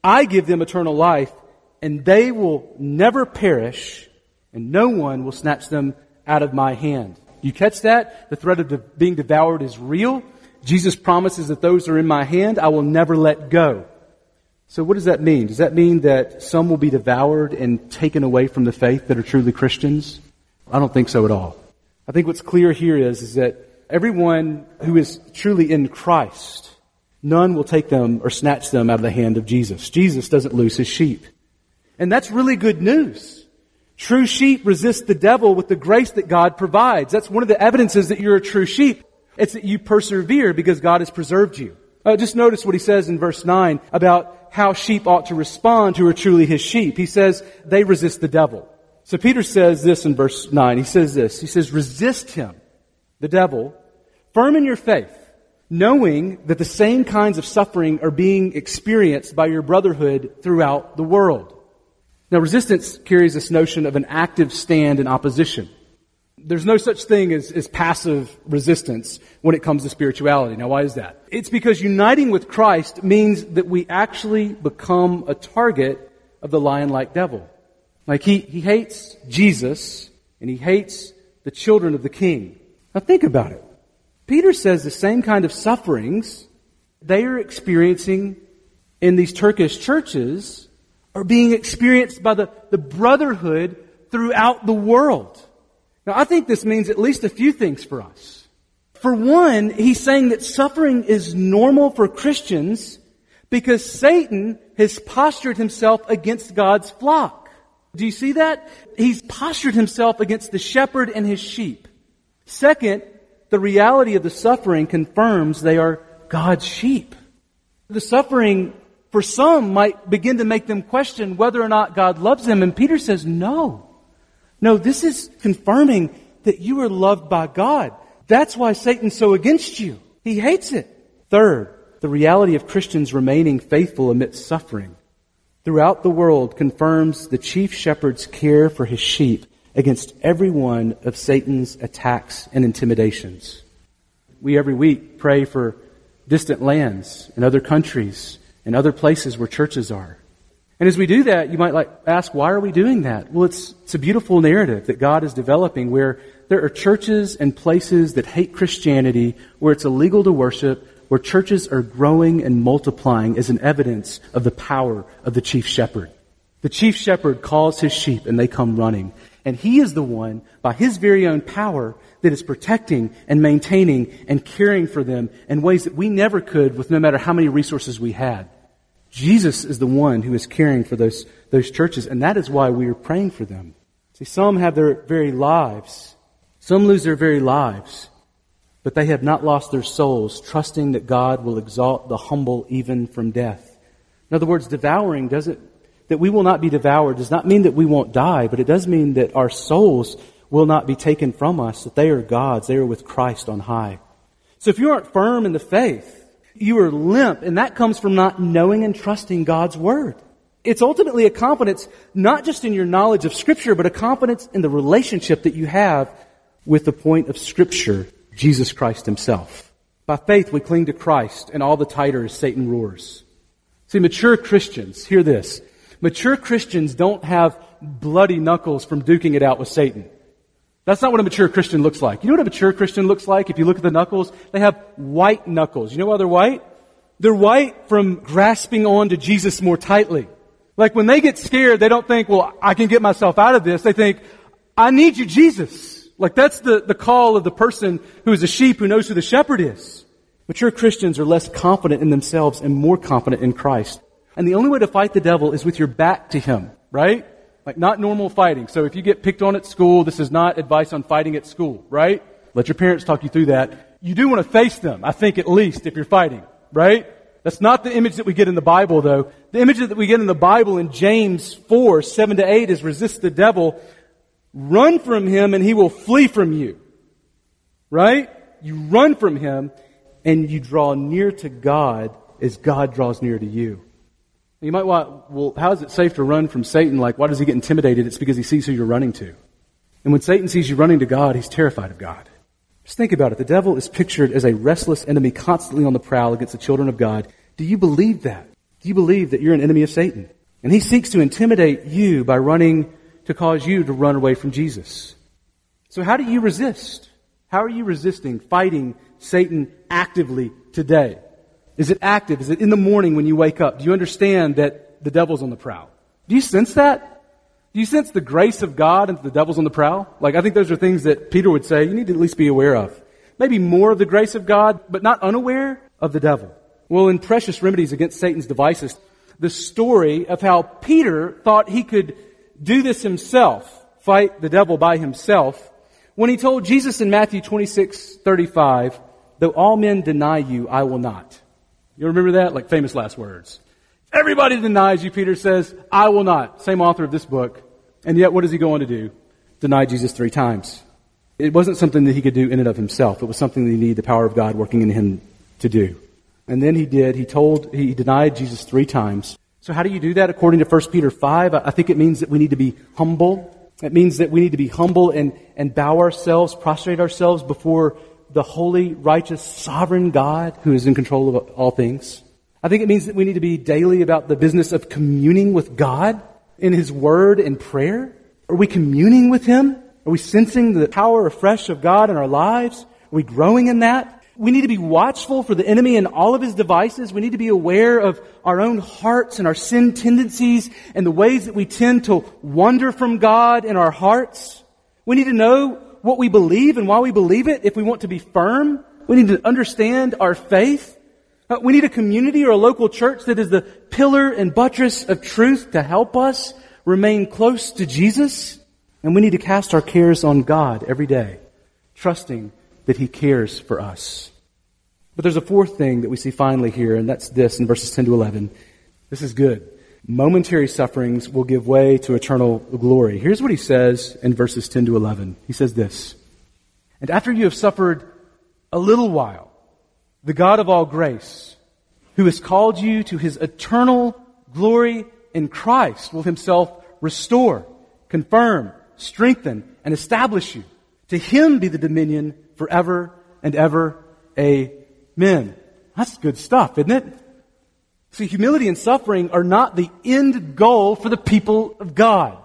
"I give them eternal life, and they will never perish, and no one will snatch them out of my hand." You catch that? The threat of de- being devoured is real. Jesus promises that those are in my hand, I will never let go. So what does that mean? Does that mean that some will be devoured and taken away from the faith that are truly Christians? I don't think so at all. I think what's clear here is, is that everyone who is truly in Christ, none will take them or snatch them out of the hand of Jesus. Jesus doesn't lose his sheep. And that's really good news. True sheep resist the devil with the grace that God provides. That's one of the evidences that you're a true sheep. It's that you persevere because God has preserved you. Uh, just notice what he says in verse nine about how sheep ought to respond who are truly his sheep. He says, they resist the devil. So Peter says this in verse nine. He says this. He says, resist him, the devil, firm in your faith, knowing that the same kinds of suffering are being experienced by your brotherhood throughout the world. Now, resistance carries this notion of an active stand in opposition. There's no such thing as, as passive resistance when it comes to spirituality. Now, why is that? It's because uniting with Christ means that we actually become a target of the lion-like devil. Like, he, he hates Jesus, and he hates the children of the King. Now, think about it. Peter says the same kind of sufferings they are experiencing in these Turkish churches are being experienced by the, the brotherhood throughout the world. Now, I think this means at least a few things for us. For one, he's saying that suffering is normal for Christians because Satan has postured himself against God's flock. Do you see that? He's postured himself against the shepherd and his sheep. Second, the reality of the suffering confirms they are God's sheep. The suffering for some might begin to make them question whether or not God loves them. And Peter says, no. No, this is confirming that you are loved by God. That's why Satan's so against you. He hates it. Third, the reality of Christians remaining faithful amidst suffering throughout the world confirms the chief shepherd's care for his sheep against every one of Satan's attacks and intimidations. We every week pray for distant lands and other countries and other places where churches are. And as we do that, you might like ask, why are we doing that? Well, it's, it's a beautiful narrative that God is developing where there are churches and places that hate Christianity, where it's illegal to worship, where churches are growing and multiplying is an evidence of the power of the chief shepherd. The chief shepherd calls his sheep and they come running. And he is the one, by his very own power, that is protecting and maintaining and caring for them in ways that we never could with no matter how many resources we had. Jesus is the one who is caring for those, those churches, and that is why we are praying for them. See, some have their very lives. Some lose their very lives. But they have not lost their souls, trusting that God will exalt the humble even from death. In other words, devouring doesn't, that we will not be devoured does not mean that we won't die, but it does mean that our souls will not be taken from us, that they are God's, they are with Christ on high. So if you aren't firm in the faith, you are limp, and that comes from not knowing and trusting God's Word. It's ultimately a confidence not just in your knowledge of Scripture, but a confidence in the relationship that you have with the point of Scripture, Jesus Christ Himself. By faith we cling to Christ, and all the tighter as Satan roars. See, mature Christians, hear this. Mature Christians don't have bloody knuckles from duking it out with Satan. That's not what a mature Christian looks like. You know what a mature Christian looks like? If you look at the knuckles, they have white knuckles. You know why they're white? They're white from grasping on to Jesus more tightly. Like when they get scared, they don't think, well, I can get myself out of this. They think, I need you, Jesus. Like that's the, the call of the person who is a sheep who knows who the shepherd is. Mature Christians are less confident in themselves and more confident in Christ. And the only way to fight the devil is with your back to him, right? Like, not normal fighting. So if you get picked on at school, this is not advice on fighting at school, right? Let your parents talk you through that. You do want to face them, I think, at least, if you're fighting, right? That's not the image that we get in the Bible, though. The image that we get in the Bible in James four, seven to eight is resist the devil, run from him, and he will flee from you, right? You run from him, and you draw near to God as God draws near to you. You might want, well, how is it safe to run from Satan? Like, why does he get intimidated? It's because he sees who you're running to. And when Satan sees you running to God, he's terrified of God. Just think about it. The devil is pictured as a restless enemy constantly on the prowl against the children of God. Do you believe that? Do you believe that you're an enemy of Satan? And he seeks to intimidate you by running to cause you to run away from Jesus. So how do you resist? How are you resisting, fighting Satan actively today? Is it active? Is it in the morning when you wake up? Do you understand that the devil's on the prowl? Do you sense that? Do you sense the grace of God and the devil's on the prowl? Like, I think those are things that Peter would say you need to at least be aware of. Maybe more of the grace of God, but not unaware of the devil. Well, in Precious Remedies Against Satan's Devices, the story of how Peter thought he could do this himself, fight the devil by himself, when he told Jesus in Matthew twenty-six thirty-five, though all men deny you, I will not. You remember that? Like famous last words. Everybody denies you, Peter says, I will not. Same author of this book. And yet, what does he go on to do? Deny Jesus three times. It wasn't something that he could do in and of himself. It was something that he needed the power of God working in him to do. And then he did. He told, he denied Jesus three times. So how do you do that? According to First Peter five, I think it means that we need to be humble. It means that we need to be humble and, and bow ourselves, prostrate ourselves before the holy, righteous, sovereign God who is in control of all things. I think it means that we need to be daily about the business of communing with God in His Word and prayer. Are we communing with Him? Are we sensing the power afresh of God in our lives? Are we growing in that? We need to be watchful for the enemy and all of his devices. We need to be aware of our own hearts and our sin tendencies and the ways that we tend to wander from God in our hearts. We need to know what we believe and why we believe it. If we want to be firm, we need to understand our faith. We need a community or a local church that is the pillar and buttress of truth to help us remain close to Jesus. And we need to cast our cares on God every day, trusting that He cares for us. But there's a fourth thing that we see finally here, and that's this in verses ten to eleven. This is good. Momentary sufferings will give way to eternal glory. Here's what he says in verses ten to eleven. He says this, and after you have suffered a little while, the God of all grace, who has called you to His eternal glory in Christ, will Himself restore, confirm, strengthen, and establish you. To Him be the dominion forever and ever. Amen. That's good stuff, isn't it? See, humility and suffering are not the end goal for the people of God.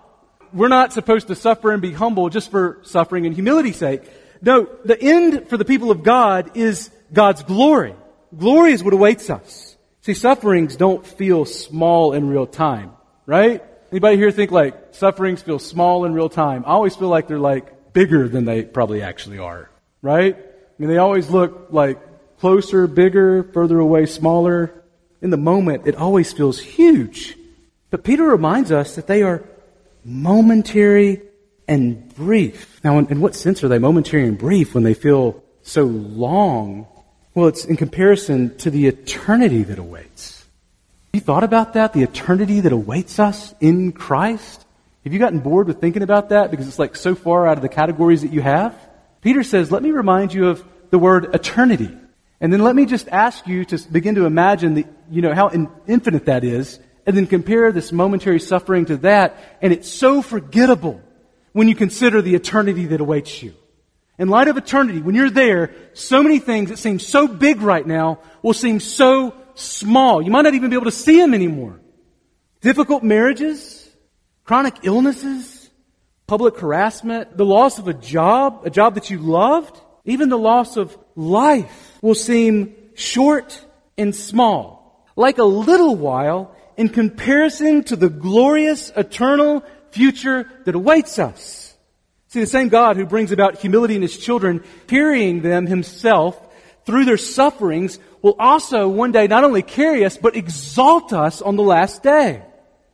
We're not supposed to suffer and be humble just for suffering and humility's sake. No, the end for the people of God is God's glory. glory is what awaits us. See, sufferings don't feel small in real time, right? Anybody here think like sufferings feel small in real time? I always feel like they're like bigger than they probably actually are, right? I mean, they always look like closer, bigger, further away, smaller. In the moment, it always feels huge. But Peter reminds us that they are momentary and brief. Now, in, in what sense are they momentary and brief when they feel so long? Well, it's in comparison to the eternity that awaits. Have you thought about that? The eternity that awaits us in Christ? Have you gotten bored with thinking about that? Because it's like so far out of the categories that you have. Peter says, let me remind you of the word eternity. And then let me just ask you to begin to imagine the, you know, how in, infinite that is, and then compare this momentary suffering to that, and it's so forgettable when you consider the eternity that awaits you. In light of eternity, when you're there, so many things that seem so big right now will seem so small. You might not even be able to see them anymore. Difficult marriages, chronic illnesses, public harassment, the loss of a job, a job that you loved, even the loss of life will seem short and small, like a little while in comparison to the glorious eternal future that awaits us. See, the same God who brings about humility in His children, carrying them Himself through their sufferings, will also one day not only carry us, but exalt us on the last day.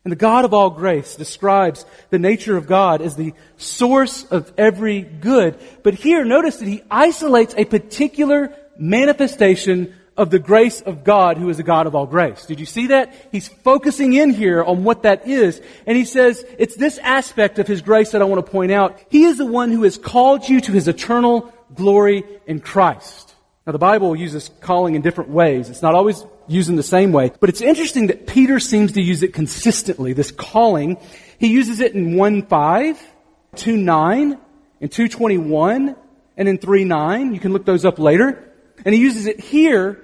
And the God of all grace describes the nature of God as the source of every good. But here, notice that He isolates a particular manifestation of the grace of God, who is the God of all grace. Did you see that? He's focusing in here on what that is. And he says, it's this aspect of His grace that I want to point out. He is the one who has called you to His eternal glory in Christ. Now, the Bible uses calling in different ways. It's not always used in the same way. But it's interesting that Peter seems to use it consistently, this calling. He uses it in one five, two nine, in two twenty-one, and in three nine. You can look those up later. And he uses it here.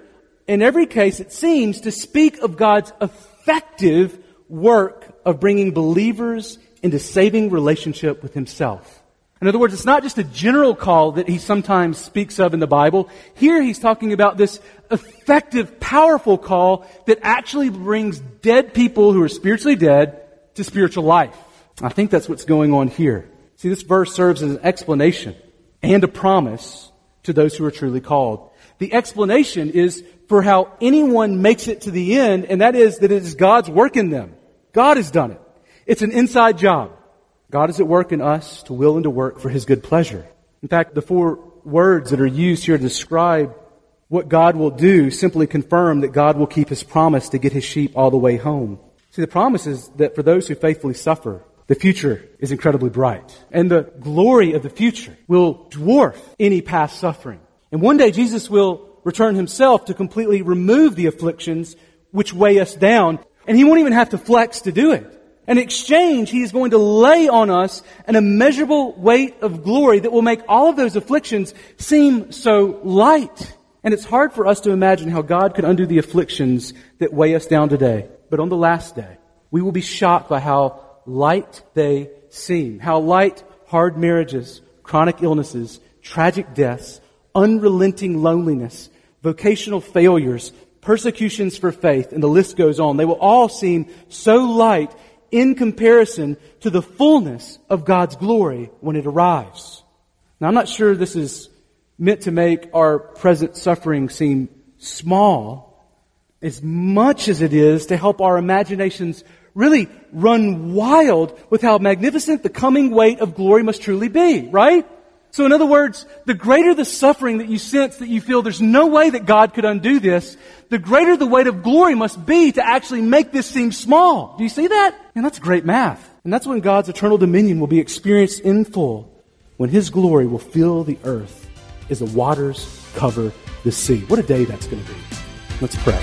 In every case, it seems, to speak of God's effective work of bringing believers into saving relationship with Himself. In other words, it's not just a general call that He sometimes speaks of in the Bible. Here He's talking about this effective, powerful call that actually brings dead people who are spiritually dead to spiritual life. I think that's what's going on here. See, this verse serves as an explanation and a promise to those who are truly called. The explanation is for how anyone makes it to the end, and that is that it is God's work in them. God has done it. It's an inside job. God is at work in us to will and to work for His good pleasure. In fact, the four words that are used here to describe what God will do simply confirm that God will keep His promise to get His sheep all the way home. See, the promise is that for those who faithfully suffer, the future is incredibly bright. And the glory of the future will dwarf any past suffering. And one day Jesus will return Himself to completely remove the afflictions which weigh us down. And He won't even have to flex to do it. In exchange, He is going to lay on us an immeasurable weight of glory that will make all of those afflictions seem so light. And it's hard for us to imagine how God could undo the afflictions that weigh us down today. But on the last day, we will be shocked by how light they seem. How light hard marriages, chronic illnesses, tragic deaths, unrelenting loneliness, vocational failures, persecutions for faith, and the list goes on. They will all seem so light in comparison to the fullness of God's glory when it arrives. Now, I'm not sure this is meant to make our present suffering seem small as much as it is to help our imaginations really run wild with how magnificent the coming weight of glory must truly be, right? So in other words, the greater the suffering that you sense, that you feel there's no way that God could undo this, the greater the weight of glory must be to actually make this seem small. Do you see that? And that's great math. And that's when God's eternal dominion will be experienced in full, when His glory will fill the earth as the waters cover the sea. What a day that's going to be. Let's pray.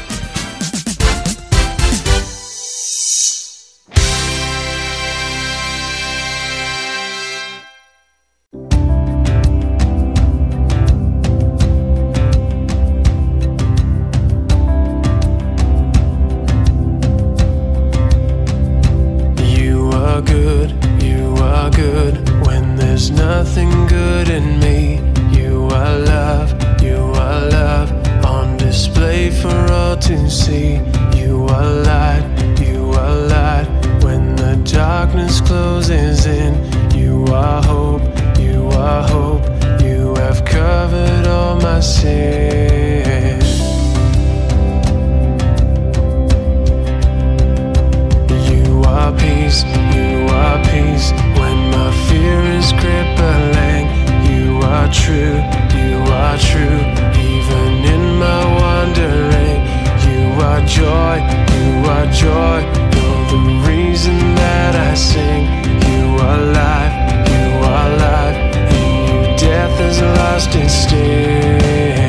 Good in me, you are love, you are love on display can see you are light, you are light. When the darkness closes in, you are hope, you are hope. You have covered all my sin. You are peace, you are peace. When my fear is crippling, you are true, you are true. Even in my wandering, you are joy, you are joy. You're the reason that I sing. You are life, you are life. In you death has lost its sting.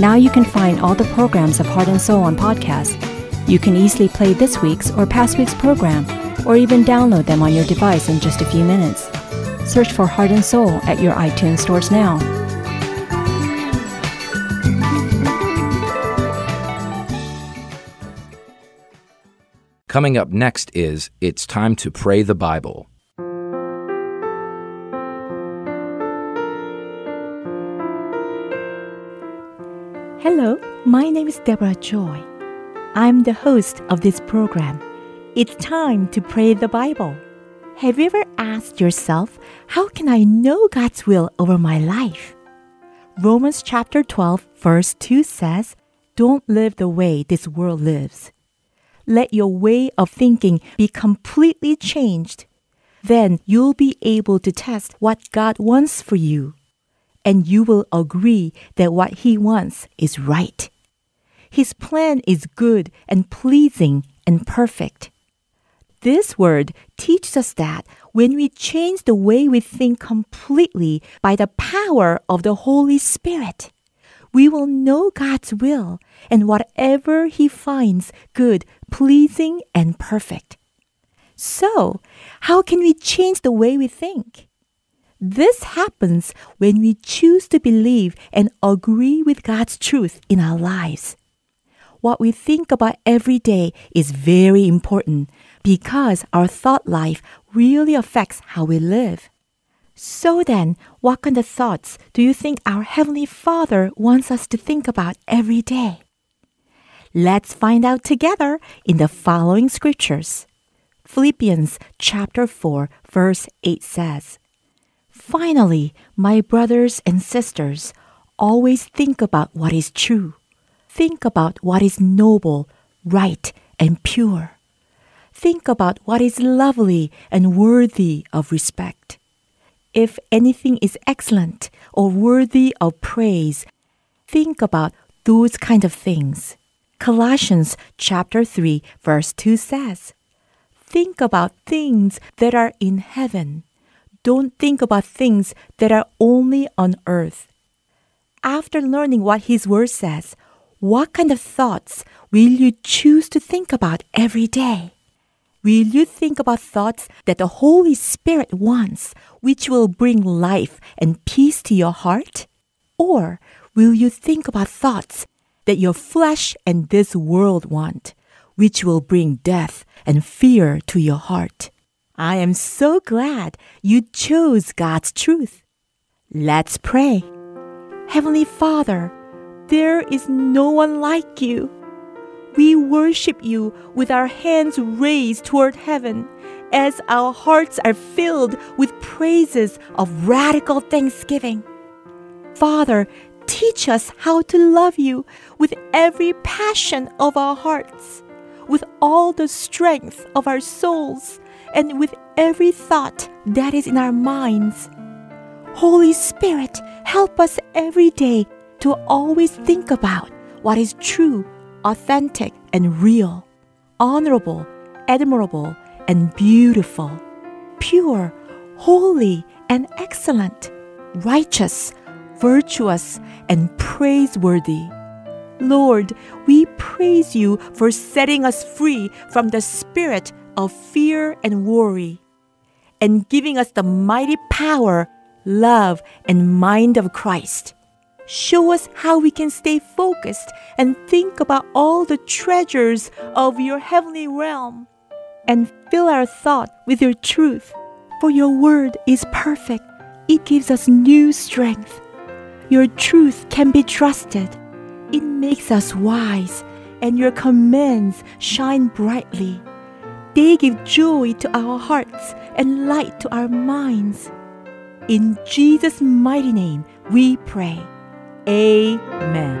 Now you can find all the programs of Heart and Soul on podcast. You can easily play this week's or past week's program, or even download them on your device in just a few minutes. Search for Heart and Soul at your iTunes stores now. Coming up next is It's Time to Pray the Bible. Hello, my name is Deborah Joy. I'm the host of this program. It's time to pray the Bible. Have you ever asked yourself, how can I know God's will over my life? Romans chapter twelve, verse two says, don't live the way this world lives. Let your way of thinking be completely changed. Then you'll be able to test what God wants for you. And you will agree that what He wants is right. His plan is good and pleasing and perfect. This word teaches us that when we change the way we think completely by the power of the Holy Spirit, we will know God's will and whatever He finds good, pleasing, and perfect. So, how can we change the way we think? This happens when we choose to believe and agree with God's truth in our lives. What we think about every day is very important because our thought life really affects how we live. So then, what kind of thoughts do you think our Heavenly Father wants us to think about every day? Let's find out together in the following scriptures. Philippians chapter four, verse eight says, "Finally, my brothers and sisters, always think about what is true. Think about what is noble, right, and pure. Think about what is lovely and worthy of respect. If anything is excellent or worthy of praise, think about those kind of things." Colossians chapter three, verse two says, "Think about things that are in heaven. Don't think about things that are only on earth." After learning what His Word says, what kind of thoughts will you choose to think about every day? Will you think about thoughts that the Holy Spirit wants, which will bring life and peace to your heart? Or will you think about thoughts that your flesh and this world want, which will bring death and fear to your heart? I am so glad you chose God's truth. Let's pray. Heavenly Father, there is no one like You. We worship You with our hands raised toward heaven as our hearts are filled with praises of radical thanksgiving. Father, teach us how to love You with every passion of our hearts, with all the strength of our souls, and with every thought that is in our minds. Holy Spirit, help us every day to always think about what is true, authentic and real, honorable, admirable and beautiful, pure, holy and excellent, righteous, virtuous and praiseworthy. Lord, we praise You for setting us free from the spirit of fear and worry and giving us the mighty power, love and mind of Christ. Show us how we can stay focused and think about all the treasures of Your heavenly realm and fill our thought with Your truth. For Your word is perfect. It gives us new strength. Your truth can be trusted. It makes us wise, and Your commands shine brightly. They give joy to our hearts and light to our minds. In Jesus' mighty name, we pray. Amen.